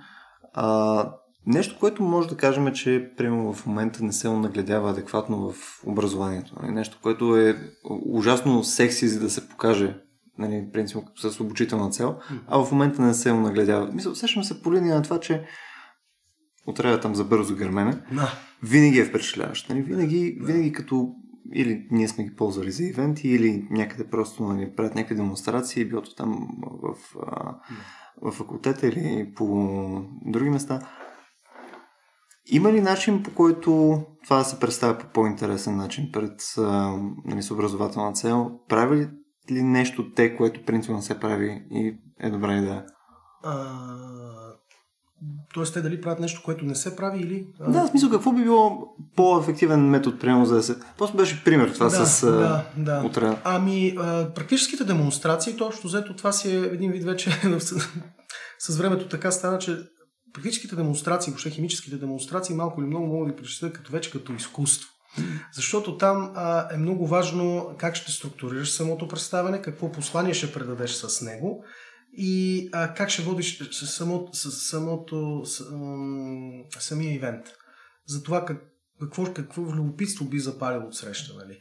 А, Нещо, което може да кажем е, че примерно в момента не се нагледява адекватно в образованието. Нещо, което е ужасно секси, за да се покаже, нали, принципно с обучителна цел, а в момента не се нагледява. Мисля, усещам се по линия на това, че отряда там за бързо гърмене, no. винаги е впечатляващ. Нали? Винаги, no. винаги като или ние сме ги ползвали за ивенти, или някъде просто нали, правят някакви демонстрации, билото там в, в факултета или по други места. Има ли начин, по който това да се представя по по-интересен начин пред нали, с образователна цел? Прави ли нещо те, което принципно се прави и е добра идея? Uh, Тоест те дали правят нещо, което не се прави или... Uh... Да, в смисъл какво би било по-ефективен метод, примерно за да се... Просто беше пример това да, с uh, да, да. Утре. Ами, uh, практическите демонстрации, то общо взето това си е един вид вече с времето така стана, че практическите демонстрации, въобще химическите демонстрации малко или много мога да ви причитат като вече като изкуство. Защото там а, е много важно как ще структурираш самото представяне, какво послание ще предадеш с него и а, как ще водиш само, самото, с, а, самия ивент. За това как, какво, какво любопитство би запалило от среща. Нали?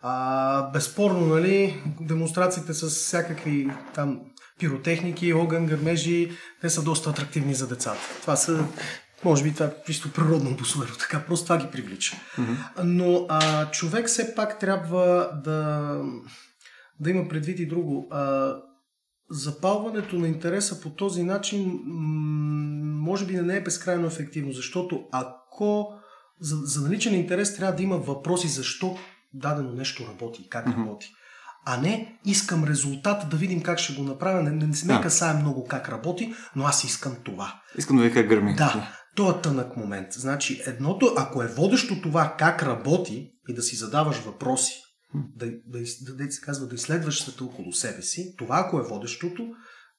А, безспорно, нали, демонстрациите с всякакви там... пиротехники, огън, гърмежи, те са доста атрактивни за децата. Това са, може би, това е чисто природно обусловено, така, просто това ги привлича. Mm-hmm. Но а, човек все пак трябва да, да има предвид и друго. А, запалването на интереса по този начин м- може би не е безкрайно ефективно, защото ако за, за наличен интерес трябва да има въпроси защо дадено нещо работи и как mm-hmm. работи. А не, искам резултат, да видим как ще го направя. Не, не сме да. касае много как работи, но аз искам това. Искам да ви как гърми. Да, то е тънък момент. Значи едното, ако е водещо това как работи и да си задаваш въпроси, да, да, да, да, се казва, да изследваш света около себе си, това ако е водещото,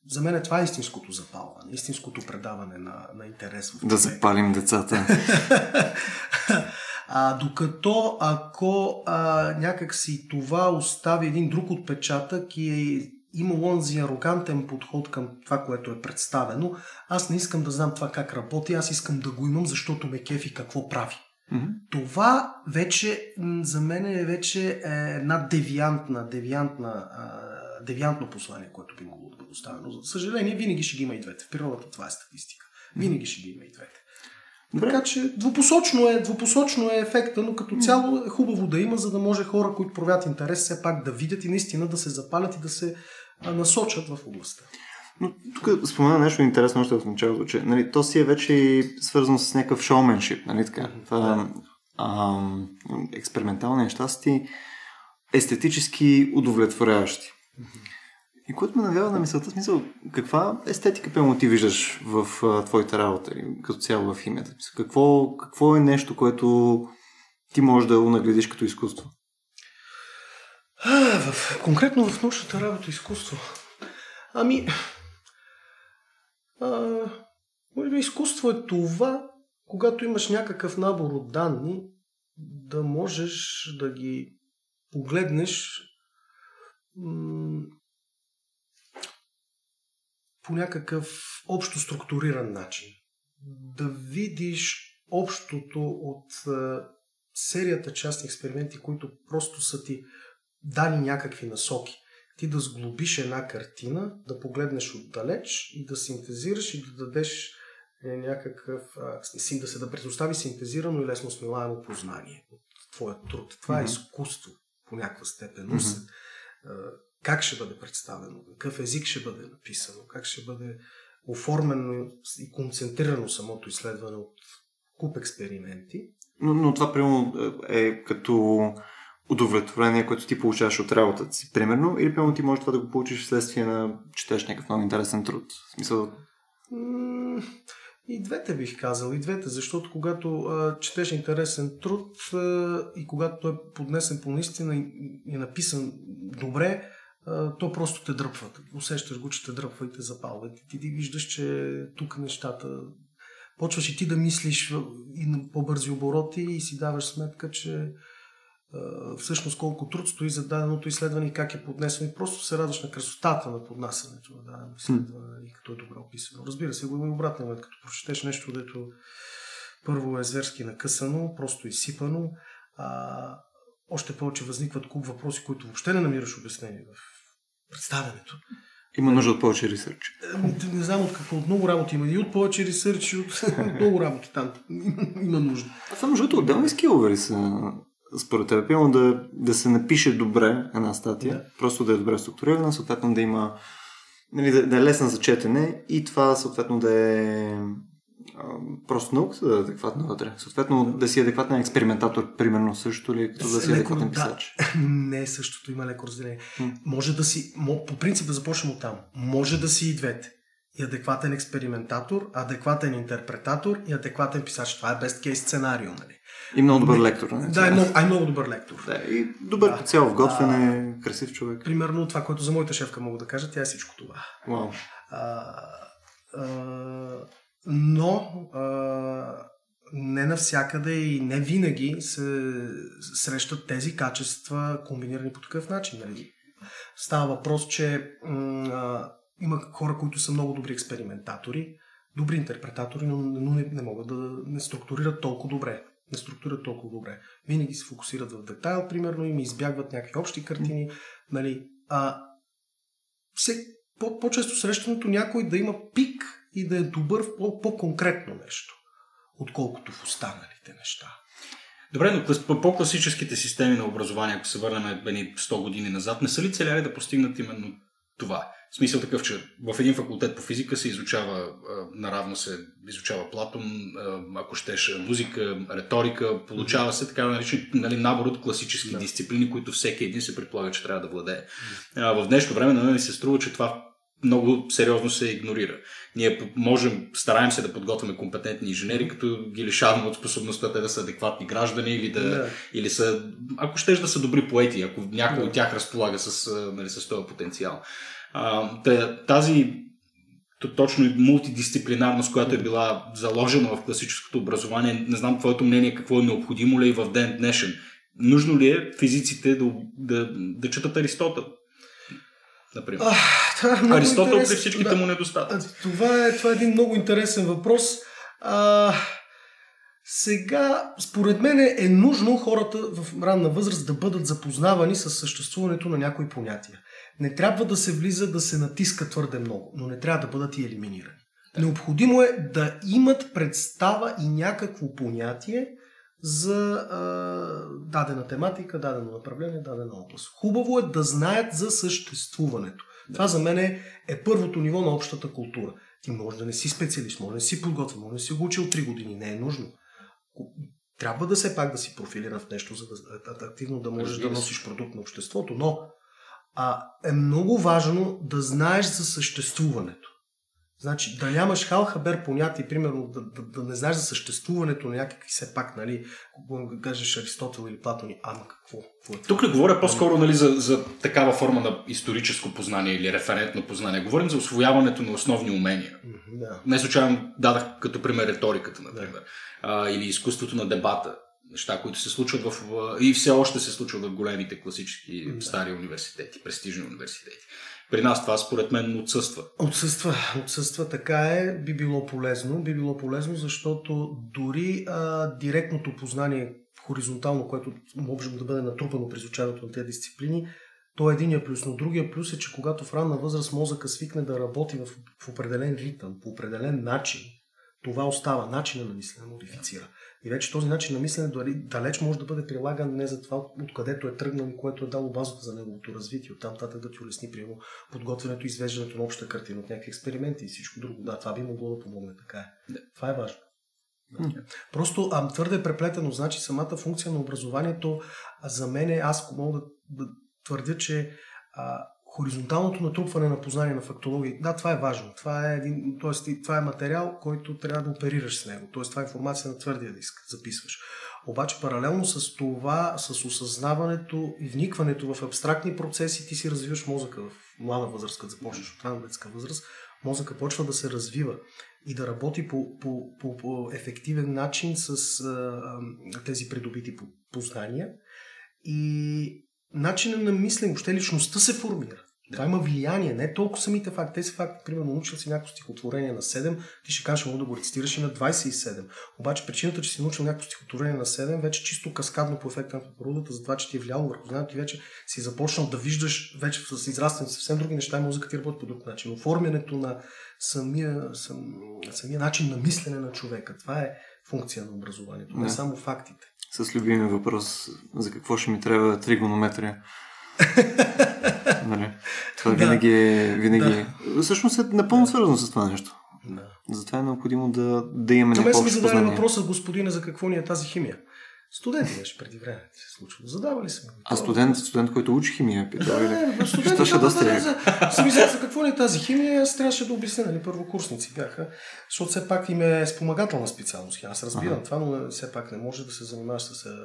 за мен е това истинското запалване, истинското предаване на, на интерес. В да запалим децата. А, докато ако а, някак си това остави един друг отпечатък и е имал онзи арогантен подход към това, което е представено, аз не искам да знам това как работи, аз искам да го имам, защото ме кефи какво прави. Mm-hmm. Това вече за мен е вече една девиантна, девиантна, а, девиантно послание, което би могло да бъде оставено. За съжаление, винаги ще ги има и двете. В природата това е статистика. Винаги ще ги има и двете. Добре. Така че двупосочно е, двупосочно е ефекта, но като цяло е хубаво да има, за да може хора, които проявят интерес, все пак да видят и наистина да се запалят и да се насочат в областта. Но тук спомена нещо интересно още в началото, че нали, то си е вече свързано с някакъв шоуменшип, нали така? Това, да. а, експериментални неща са ти естетически удовлетворяващи. И което ме навява на мисълта, смисъл, каква естетика пълно ти виждаш в а, твоята работа или като цяло в химията? Какво, какво е нещо, което ти можеш да нагледиш като изкуство? А, в, конкретно в научната работа изкуство. Ами, а, може би изкуство е това, когато имаш някакъв набор от данни, да можеш да ги погледнеш м- по някакъв общо структуриран начин. Да видиш общото от а, серията частни експерименти, които просто са ти дали някакви насоки. Ти да сглобиш една картина, да погледнеш отдалеч и да синтезираш и да дадеш е, някакъв... А, да се да предостави синтезирано и лесно смилаемо познание от твоя труд. Това mm-hmm. е изкуство по някаква степен. Mm-hmm. Как ще бъде представено, какъв език ще бъде написано, как ще бъде оформено и концентрирано самото изследване от куп експерименти. Но, но това, примерно, е като удовлетворение, което ти получаваш от работата си, примерно, или, примерно, ти можеш това да го получиш вследствие на четеш някакъв много интересен труд? В смисъл... М- И двете бих казал, и двете, защото когато а, четеш интересен труд а, и когато той е поднесен по наистина и, и написан добре, а, то просто те дръпва. Усещаш го, че те дръпва и те запалва. И ти, ти виждаш, че тук нещата... Почваш и ти да мислиш и на по-бързи обороти и си даваш сметка, че всъщност колко труд стои за даденото изследване и как е поднесено, и просто се радваш на красотата на поднасянето на дадено изследване и като е добре описано. Разбира се, го има и обратния момент, като прочетеш нещо, дето първо е зверски накъсано, просто изсипано, а, още повече възникват куп въпроси, които въобще не намираш обяснение в представянето. Има нужда от повече ресърч. Не, не знам от какво, от много работи има. И от повече ресърч, и от много работи там. Има нужда. А само защото отделни скилове ли са според тебе? Пълно да, да се напише добре една статия, да. Просто да е добре структурирана, съответно да има, нали, да, да е лесна за четене и това съответно да е просто науката да е адекватна вътре. Съответно да, да си адекватен експериментатор, примерно, също ли, като да си леко, адекватен писач? Да. Не, същото има леко разделение. М. Може да си, по принцип да започнем от там, може да си и двете. И адекватен експериментатор, адекватен интерпретатор и адекватен писач. Това е best case сценарио, нали? И много добър лектор. Не? Да, е много, а е много добър лектор. Да, и добър по цяло в готвене, а, красив човек. Примерно това, което за моята шефка мога да кажа, тя е всичко това. Wow. А, а, но а, не навсякъде и не винаги се срещат тези качества, комбинирани по такъв начин. Нали? Става въпрос, че а, има хора, които са много добри експериментатори, добри интерпретатори, но, но не, не могат да не структурират толкова добре. не структурят толкова добре. Винаги се фокусират в детайл, примерно, и ми избягват някакви общи картини. Нали. А, все, по- по-често срещаното някой да има пик и да е добър в по- по-конкретно нещо, отколкото в останалите неща. Добре, но по- по-класическите системи на образование, ако се върнем бени сто години назад, не са ли целяли да постигнат именно това? В смисъл такъв, че в един факултет по физика се изучава, наравно се изучава Платон, ако щеш музика, риторика, получава се така наречен, нали, набор от класически да. дисциплини, които всеки един се предполага, че трябва да владее. А в днешно време на мен се струва, че това много сериозно се игнорира. Ние можем, стараем се да подготвяме компетентни инженери, като ги лишаваме от способността те да са адекватни граждани или да, да. Или са, ако щеш да са добри поети, ако някой да. от тях разполага с, нали, с този потенциал. Uh, тази точно мултидисциплинарност, която е била заложена в класическото образование, не знам твоето мнение, какво е необходимо ли в ден днешен. Нужно ли е физиците да, да, да четат Аристотел? Например. А, Аристотел интерес... при всичките да. му недостатъци. Това е, това е един много интересен въпрос. А, сега, според мен е нужно хората в ранна възраст да бъдат запознавани с съществуването на някои понятия. Не трябва да се влиза, да се натиска твърде много, но не трябва да бъдат и елиминирани. Да. Необходимо е да имат представа и някакво понятие за а, дадена тематика, дадено направление, дадена област. Хубаво е да знаят за съществуването. Да. Това за мен е, е първото ниво на общата култура. Ти може да не си специалист, може да не си подготвен, може да не си го учил три години, не е нужно. Трябва да се пак да си профилира в нещо, за да активно да можеш да носиш продукт на обществото, но А, е много важно да знаеш за съществуването. Значи, да нямаш халхабер понятие, примерно, да, да, да не знаеш за съществуването на някакви все пак, нали, когато кажеш Аристотел или Платон, ама какво? какво е това? Тук ли говоря по-скоро, нали, за, за такава форма на историческо познание или референтно познание? Говорим за усвояването на основни умения. Mm-hmm, да. Не случайно дадах като пример риториката, например, а, или изкуството на дебата. Неща, които се случват в, и все още се случват в големите класически да. стари университети, престижни университети. При нас това според мен отсъства. Отсъства, отсъства, така е. Би било полезно, би било полезно, защото дори а, директното познание хоризонтално, което може да бъде натрупано при изучаването на тези дисциплини, то е единия плюс, но другия плюс е, че когато в ранна възраст мозъка свикне да работи в, в определен ритъм, по определен начин, това остава, начинът на мислене модифицира. И вече този начин на мислене далеч може да бъде прилаган не за това, откъдето е тръгнал и което е дало базата за неговото развитие. Оттам татък да ти улесни приемо подготвянето и извеждането на обща картина от някакви експерименти и всичко друго. Да, това би могло да помогне, така е. Да. Това е важно. Да. Просто ам, твърде е преплетено, значи самата функция на образованието за мен е, аз мога да, да твърдя, че а, хоризонталното натрупване на познание на фактология, да, това е важно. Това е, един, т.е. това е материал, който трябва да оперираш с него. Т.е. това е информация на твърдия диск, записваш. Обаче паралелно с това, с осъзнаването и вникването в абстрактни процеси, ти си развиваш мозъка в млада възраст, като започнеш от ранна детска възраст, мозъка почва да се развива и да работи по, по, по, по ефективен начин с а, а, тези придобити познания. и начинът на мислене, въобще личността се формира. Това има влияние, не толкова самите факти. Тези факти, примерно, научил си някакво стихотворение на седем, ти ще кажеш, мога да го рецитираш и на двадесет и седем. Обаче причината, че си научил някакво стихотворение на седем, вече чисто каскадно по ефекта на природата, затова, че ти е влияло върху знанието, ти вече си започнал да виждаш, вече с израстване съвсем други неща и музиката ти работи по друг начин. Оформянето на самия, сам, самия начин на мислене на човека. Това е функция на образованието, не, не само фактите. С любимия въпрос, за какво ще ми трябва тригонометрия? Нали? Това да, винаги е... Винаги... Да. Всъщност е напълно да. свързано с това нещо. Да. Затова е необходимо да, да имаме някакво познание. Това ми зададе въпроса, господине, за какво ни е тази химия? Студент беше преди време, се случва. Задавали сме. А студент, студент, който учи химия, питава да, или? Да, студент, да, да, да, да. Съм изял, за какво ни е тази химия, аз трябваше да обясня, нали, първокурсници бяха, защото все пак им е спомагателна специалност. Аз разбирам ага. това, но все пак не може да се занимаваш с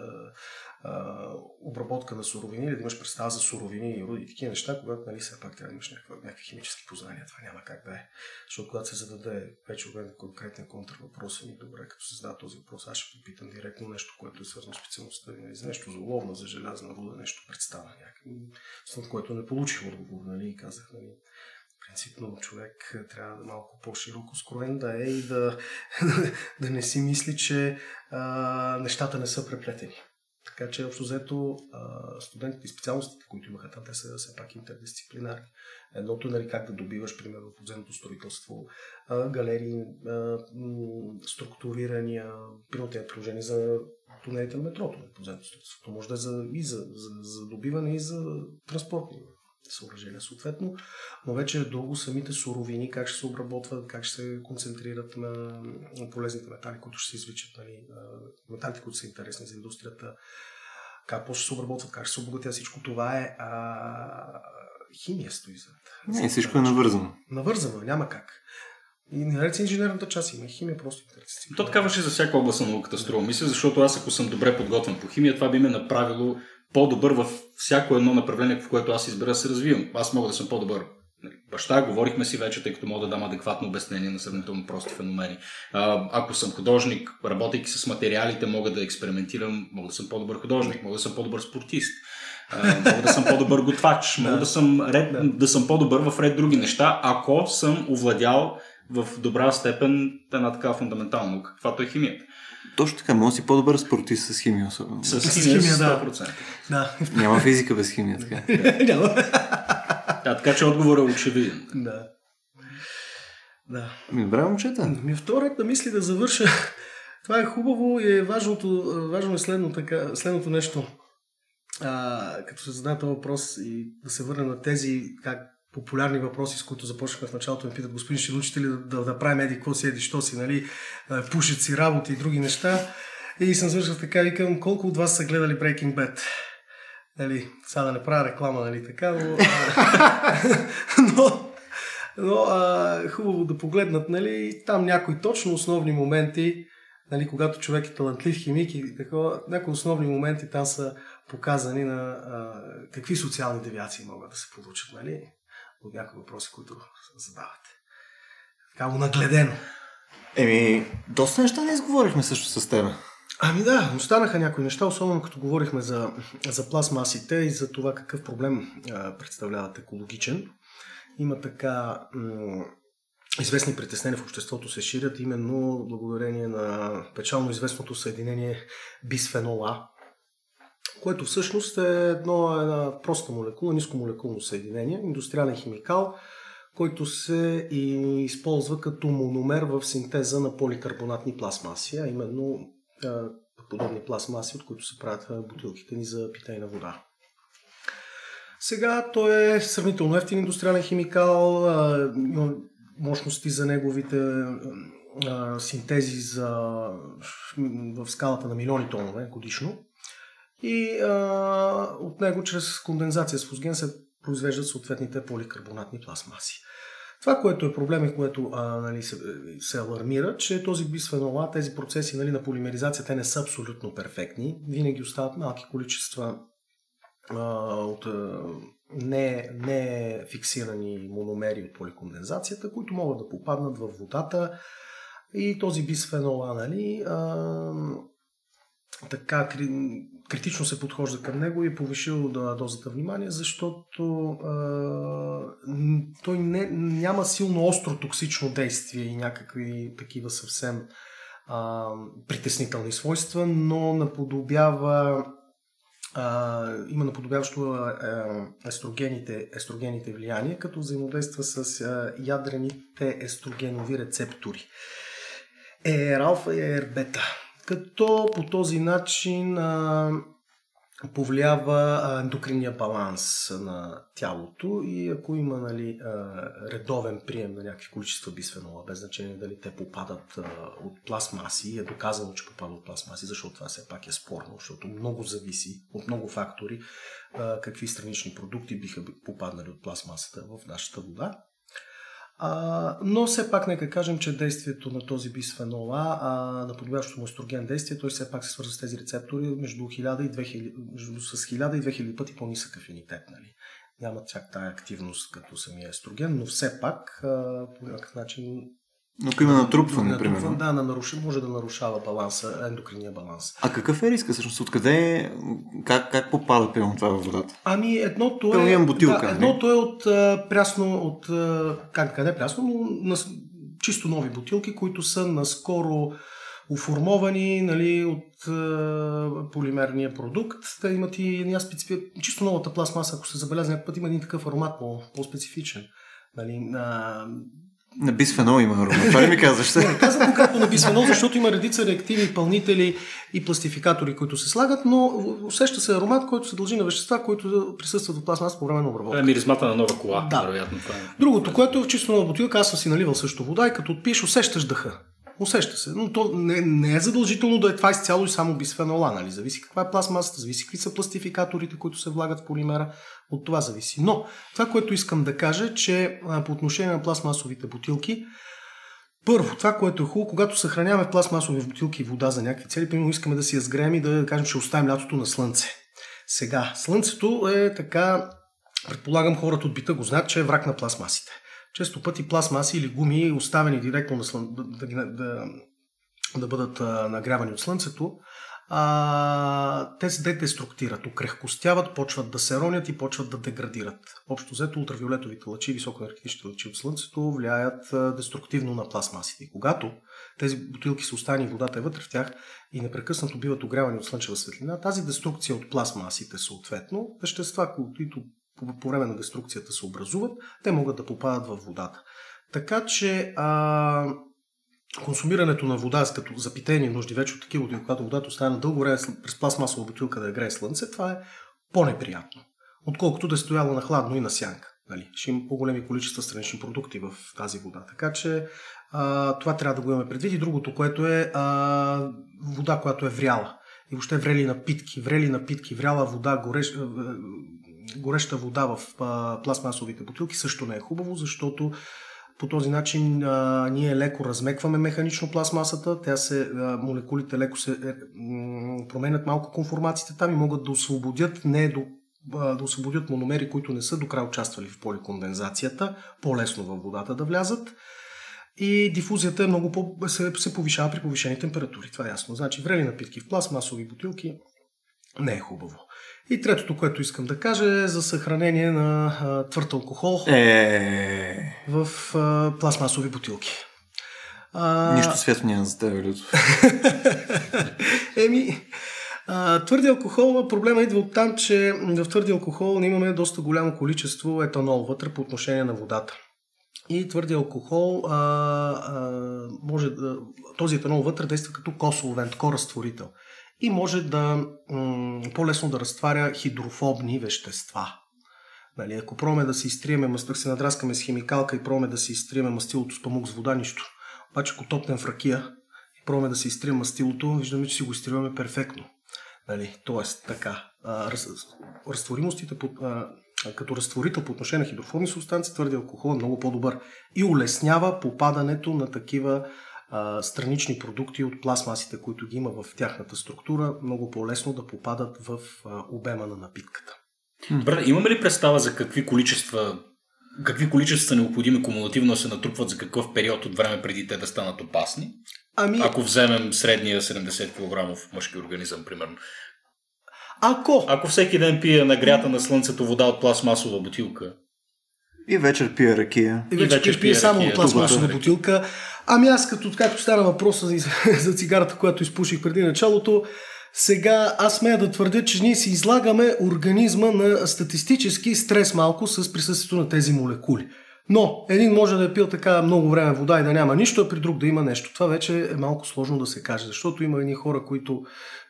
обработка на суровини или да имаш представа за суровини и роди такива неща, когато, нали, все пак трябва да имаш някаква, някакви химически познания. Това няма как да е. Защото когато се зададе вече обеден конкретен контрвъпрос, ми добре, като се задава този въпрос, аз ще попитам директно нещо, което е свързано с специалността, нали, за нещо за уловна, за желязна руда, нещо представа някакъв, след което не получих отговор, нали, и казах, нали, принципно човек трябва да малко по-широко скроен да е и да, да не си мисли, че а, нещата не са преплетени. Така че, общо взето, студентите и специалностите, които имаха там, те са все пак интердисциплинарни. Едното, нали, как да добиваш, примерно, подземното строителство, галерии, структурирания, пилотен приложения за тунелите на метрото, подземното строителство. Може да е за, и за, за, за добиване, и за транспортни съоръжения, съответно. Но вече е дълго самите суровини, как ще се обработват, как ще се концентрират на полезните метали, които ще се извличат, нали, металите, които са интересни за индустрията, как по-ще се обработват, как ще се обогатя. Всичко това е а... химия стои зад. Не, всичко е навързано. Навързано, няма как. И наред с инженерната част има химия, просто интересно. То такава ще за всяка област на науката, струва да. мисля, защото аз, ако съм добре подготвен по химия, това би ме направило по-добър във всяко едно направление, в което аз избера се развивам. Аз мога да съм по-добър баща, говорихме си вече, тъй като мога да дам адекватно обяснение на сравнително прости феномени. А, ако съм художник, работейки с материалите, мога да експериментирам, мога да съм по-добър художник, мога да съм по-добър спортист, а, мога да съм по-добър готвач, мога да съм, ред, да съм по-добър в ред други неща, ако съм овладял в добра степен една такава фундаментална наука, каквато е химията. Точно така, може да си по-добър спортист с химия особено. С, с химия, сто процента. Да. Няма физика без химия, така. Да, така че отговорът е очевиден. Да. Да. Ми, добре, момчета. Ми вторът да мисли да завърша. Това е хубаво и е важното, важно е следно, така, следното нещо. А, като се зададе този въпрос и да се върнем на тези как популярни въпроси, с които започнахме в началото, ме питат, господин, ще научите ли да, да, да правим еди, какво си, еди, що си, нали, пушат си работи и други неща. И съм завършил така, викам, колко от вас са гледали Breaking Bad? Нали, сега да не правя реклама, нали, така, но, а, но, но а, хубаво да погледнат, нали, там някои точно основни моменти, нали, когато човек е талантлив химик и такова, някои основни моменти там са показани на а, какви социални девиации могат да се получат, нали, от някои въпроси, които задавате. Така го нагледено. Еми, доста неща не изговорихме също с теб. Ами да, останаха някои неща, особено като говорихме за, за пластмасите и за това какъв проблем а, представляват екологичен. Има така м- известни притеснения в обществото се ширят, именно благодарение на печално известното съединение бисфенол А, което всъщност е едно, една проста молекула, нискомолекулно съединение, индустриален химикал, който се използва като мономер в синтеза на поликарбонатни пластмаси, а именно подобни пластмаси, от които се правят бутилките ни за питейна вода. Сега той е сравнително ефтин индустриален химикал, мощности за неговите синтези за... в скалата на милиони тонове годишно и а, от него чрез кондензация с фосген се произвеждат съответните поликарбонатни пластмаси. Това, което е проблем и което а, нали, се, се алармира, че този бисфенол А, тези процеси, нали, на полимеризация, те не са абсолютно перфектни. Винаги остават малки количества а, от а, не, не фиксирани мономери от поликондензацията, които могат да попаднат във водата. И този бисфенол А, нали, а, така критично се подхожда към него и повишил дозата внимание, защото а, той не, няма силно остро токсично действие и някакви такива съвсем а, притеснителни свойства, но наподобява а, има наподобяващо а, естрогените, естрогените влияние, като взаимодейства с а, ядрените естрогенови рецептори. Е Р-алфа и Е Р-бета. Като по този начин а, повлиява ендокринния баланс на тялото и ако има нали, а, редовен прием на някакви количества бисфенола, без значение дали те попадат а, от пластмаси, е доказано, че попадат от пластмаси, защото това все пак е спорно, защото много зависи от много фактори а, какви странични продукти биха попаднали от пластмасата в нашата вода. А, но все пак нека кажем, че действието на този бисфенол А, наподобяващото му естроген действие, той все пак се свързва с тези рецептори между хиляда и две хиляди, с хиляда и две хиляди пъти по-нисък афинитет. Нали? Няма чак тая активност като самия естроген, но все пак а, по някакъв начин... Ако има натрупване, например. Да, на наруши, може да нарушава баланса, ендокринния баланс. А какъв е риска всъщност? Откъде как, как попада пълно това във водата? Ами едното е... Пълням бутилка. Да, едното е от а, прясно, от... А, как къде прясно, но на, чисто нови бутилки, които са наскоро оформовани нали, от а, полимерния продукт. Те имат и ня специфи... Чисто новата пластмаса, ако се забеляза някакъв път, има един такъв аромат по, по-специфичен. Нали, на... На бисфенол има аромат. Това ли ми казваш? Не, казвам конкретно на бисфенол, защото има редица реактивни пълнители и пластификатори, които се слагат, но усеща се аромат, който се дължи на вещества, които присъстват в пластмаса по време на обработка. Това е миризмата на нова кола, да. Вероятно. Това е. Другото, което е в чисто нова бутилка, аз съм си наливал също вода и като отпиеш, усещаш дъха. Усеща се, но то не, не е задължително да е това изцяло и само бисфенола, нали? Зависи каква е пластмасата, зависи какви са пластификаторите, които се влагат в полимера, от това зависи. Но това, което искам да кажа, че по отношение на пластмасовите бутилки, първо, това, което е хубаво, когато съхраняваме пластмасови бутилки вода за някакви цели, примерно искаме да си я сгреем и да кажем, че оставим лятото на слънце. Сега, слънцето е така, предполагам хората от бита го знаят, че е враг на пластмасите. Често пъти пластмаси или гуми, оставени директно на слън... да, да, да бъдат а, нагрявани от слънцето, а, те се дедеструктират, окрехкостяват, почват да се ронят и почват да деградират. Общо взето ултравиолетовите лъчи, високоенергетичните лъчи от слънцето влияят а, деструктивно на пластмасите. И когато тези бутилки са оставени, водата е вътре в тях и непрекъснато биват огрявани от слънчева светлина, тази деструкция от пластмасите съответно, вещества, които по време на деструкцията се образуват, те могат да попадат във водата. Така че а, консумирането на вода като за питейни нужди вече от такива, когато водата остане дълго време през пластмасова бутилка да грее слънце, това е по-неприятно, отколкото да е стояла на хладно и на сянка. Нали? Ще има по-големи количества странични продукти в тази вода. Така че а, това трябва да го имаме предвид. И другото, което е а, вода, която е вряла. И въобще врели напитки, врели напитки, вряла вода, горещ... гореща вода в а, пластмасовите бутилки също не е хубаво, защото по този начин а, ние леко размекваме механично пластмасата, тя се, а, молекулите леко се е, м- променят малко конформациите там и могат да освободят, не до, а, да освободят мономери, които не са докрай участвали в поликондензацията, по-лесно във водата да влязат. И дифузията е много по- се, се повишава при повишени температури. Това е ясно. Значи врели напитки в пластмасови бутилки не е хубаво. И третото, което искам да кажа е за съхранение на а, твърд алкохол е... в а, пластмасови бутилки. А... Нищо светло няма за тебе, Людо. Еми, а, твърди алкохол, проблема идва от там, че в твърди алкохол имаме доста голямо количество етанол вътре по отношение на водата. И твърди алкохол, а, а, може да, този етанол вътре действа като косоловент, коразтворител. И може да м- по-лесно да разтваря хидрофобни вещества. Нали, ако пробваме да се изтриеме мастилото, се надраскаме с химикалка и пробваме да се изтриеме мастилото с памук с вода, нищо. Обаче ако топнем в ракия и пробваме да се изтрием мастилото, виждаме, че си го изтриваме перфектно. Нали, тоест така, а, раз, разтворимостите под, а, като разтворител по отношение на хидрофобни субстанции, твърди алкохол е много по-добър и улеснява попадането на такива странични продукти от пластмасите, които ги има в тяхната структура, много по-лесно да попадат в обема на напитката. Добре, имаме ли представа за какви количества, какви количества са необходими кумулативно се натрупват за какъв период от време преди те да станат опасни? Ами... Ако вземем средния седемдесет килограмов мъжки организъм, примерно. Ако... Ако всеки ден пие нагрята на слънцето вода от пластмасова бутилка. И вечер пие ракия. И вечер, и вечер пие, пие само ракия, от пластмасова бутилка. Ами аз, като, както стана въпроса за, за цигарата, която изпуших преди началото, сега аз смея да твърдя, че ние си излагаме организма на статистически стрес малко с присъствието на тези молекули. Но един може да е пил така много време вода и да няма нищо, а при друг да има нещо. Това вече е малко сложно да се каже, защото има едни хора, които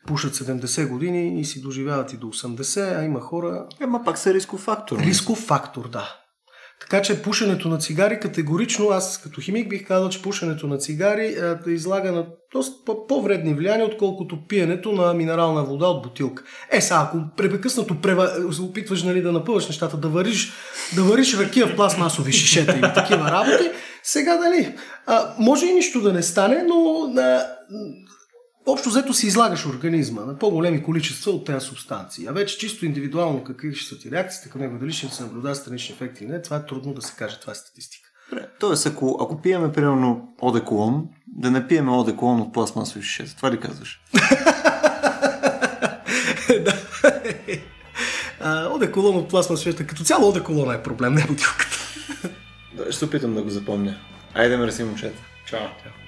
пушат седемдесет години и си доживяват и до осемдесет, а има хора... Ема пак са рисков фактор. Рисков фактор, да. Така че пушенето на цигари категорично, аз като химик бих казал, че пушенето на цигари е, излага на доста по-вредни влияния, отколкото пиенето на минерална вода от бутилка. Е, сега, ако препекъснато прева... опитваш, нали, да напълваш нещата, да вариш, да вариш ракия в пластмасови шишета и такива работи, сега, дали, а, може и нищо да не стане, но а, общо взето си излагаш организма на по-големи количества от тези субстанции. А вече чисто индивидуално какви ще са ти реакциите към него, дали ще се наблюдават странични ефекти или не, това е трудно да се каже, това е статистика. Тоест, ако, ако пиеме, примерно, одеколон, да не пиеме одеколон от пластмасови шишета. Това ли казваш? Да. Одеколон от пластмасови шишета. Като цяло одеколона е проблем, не бутилката. Ще опитам да го запомня. Айде, мерси, момчета. Чао.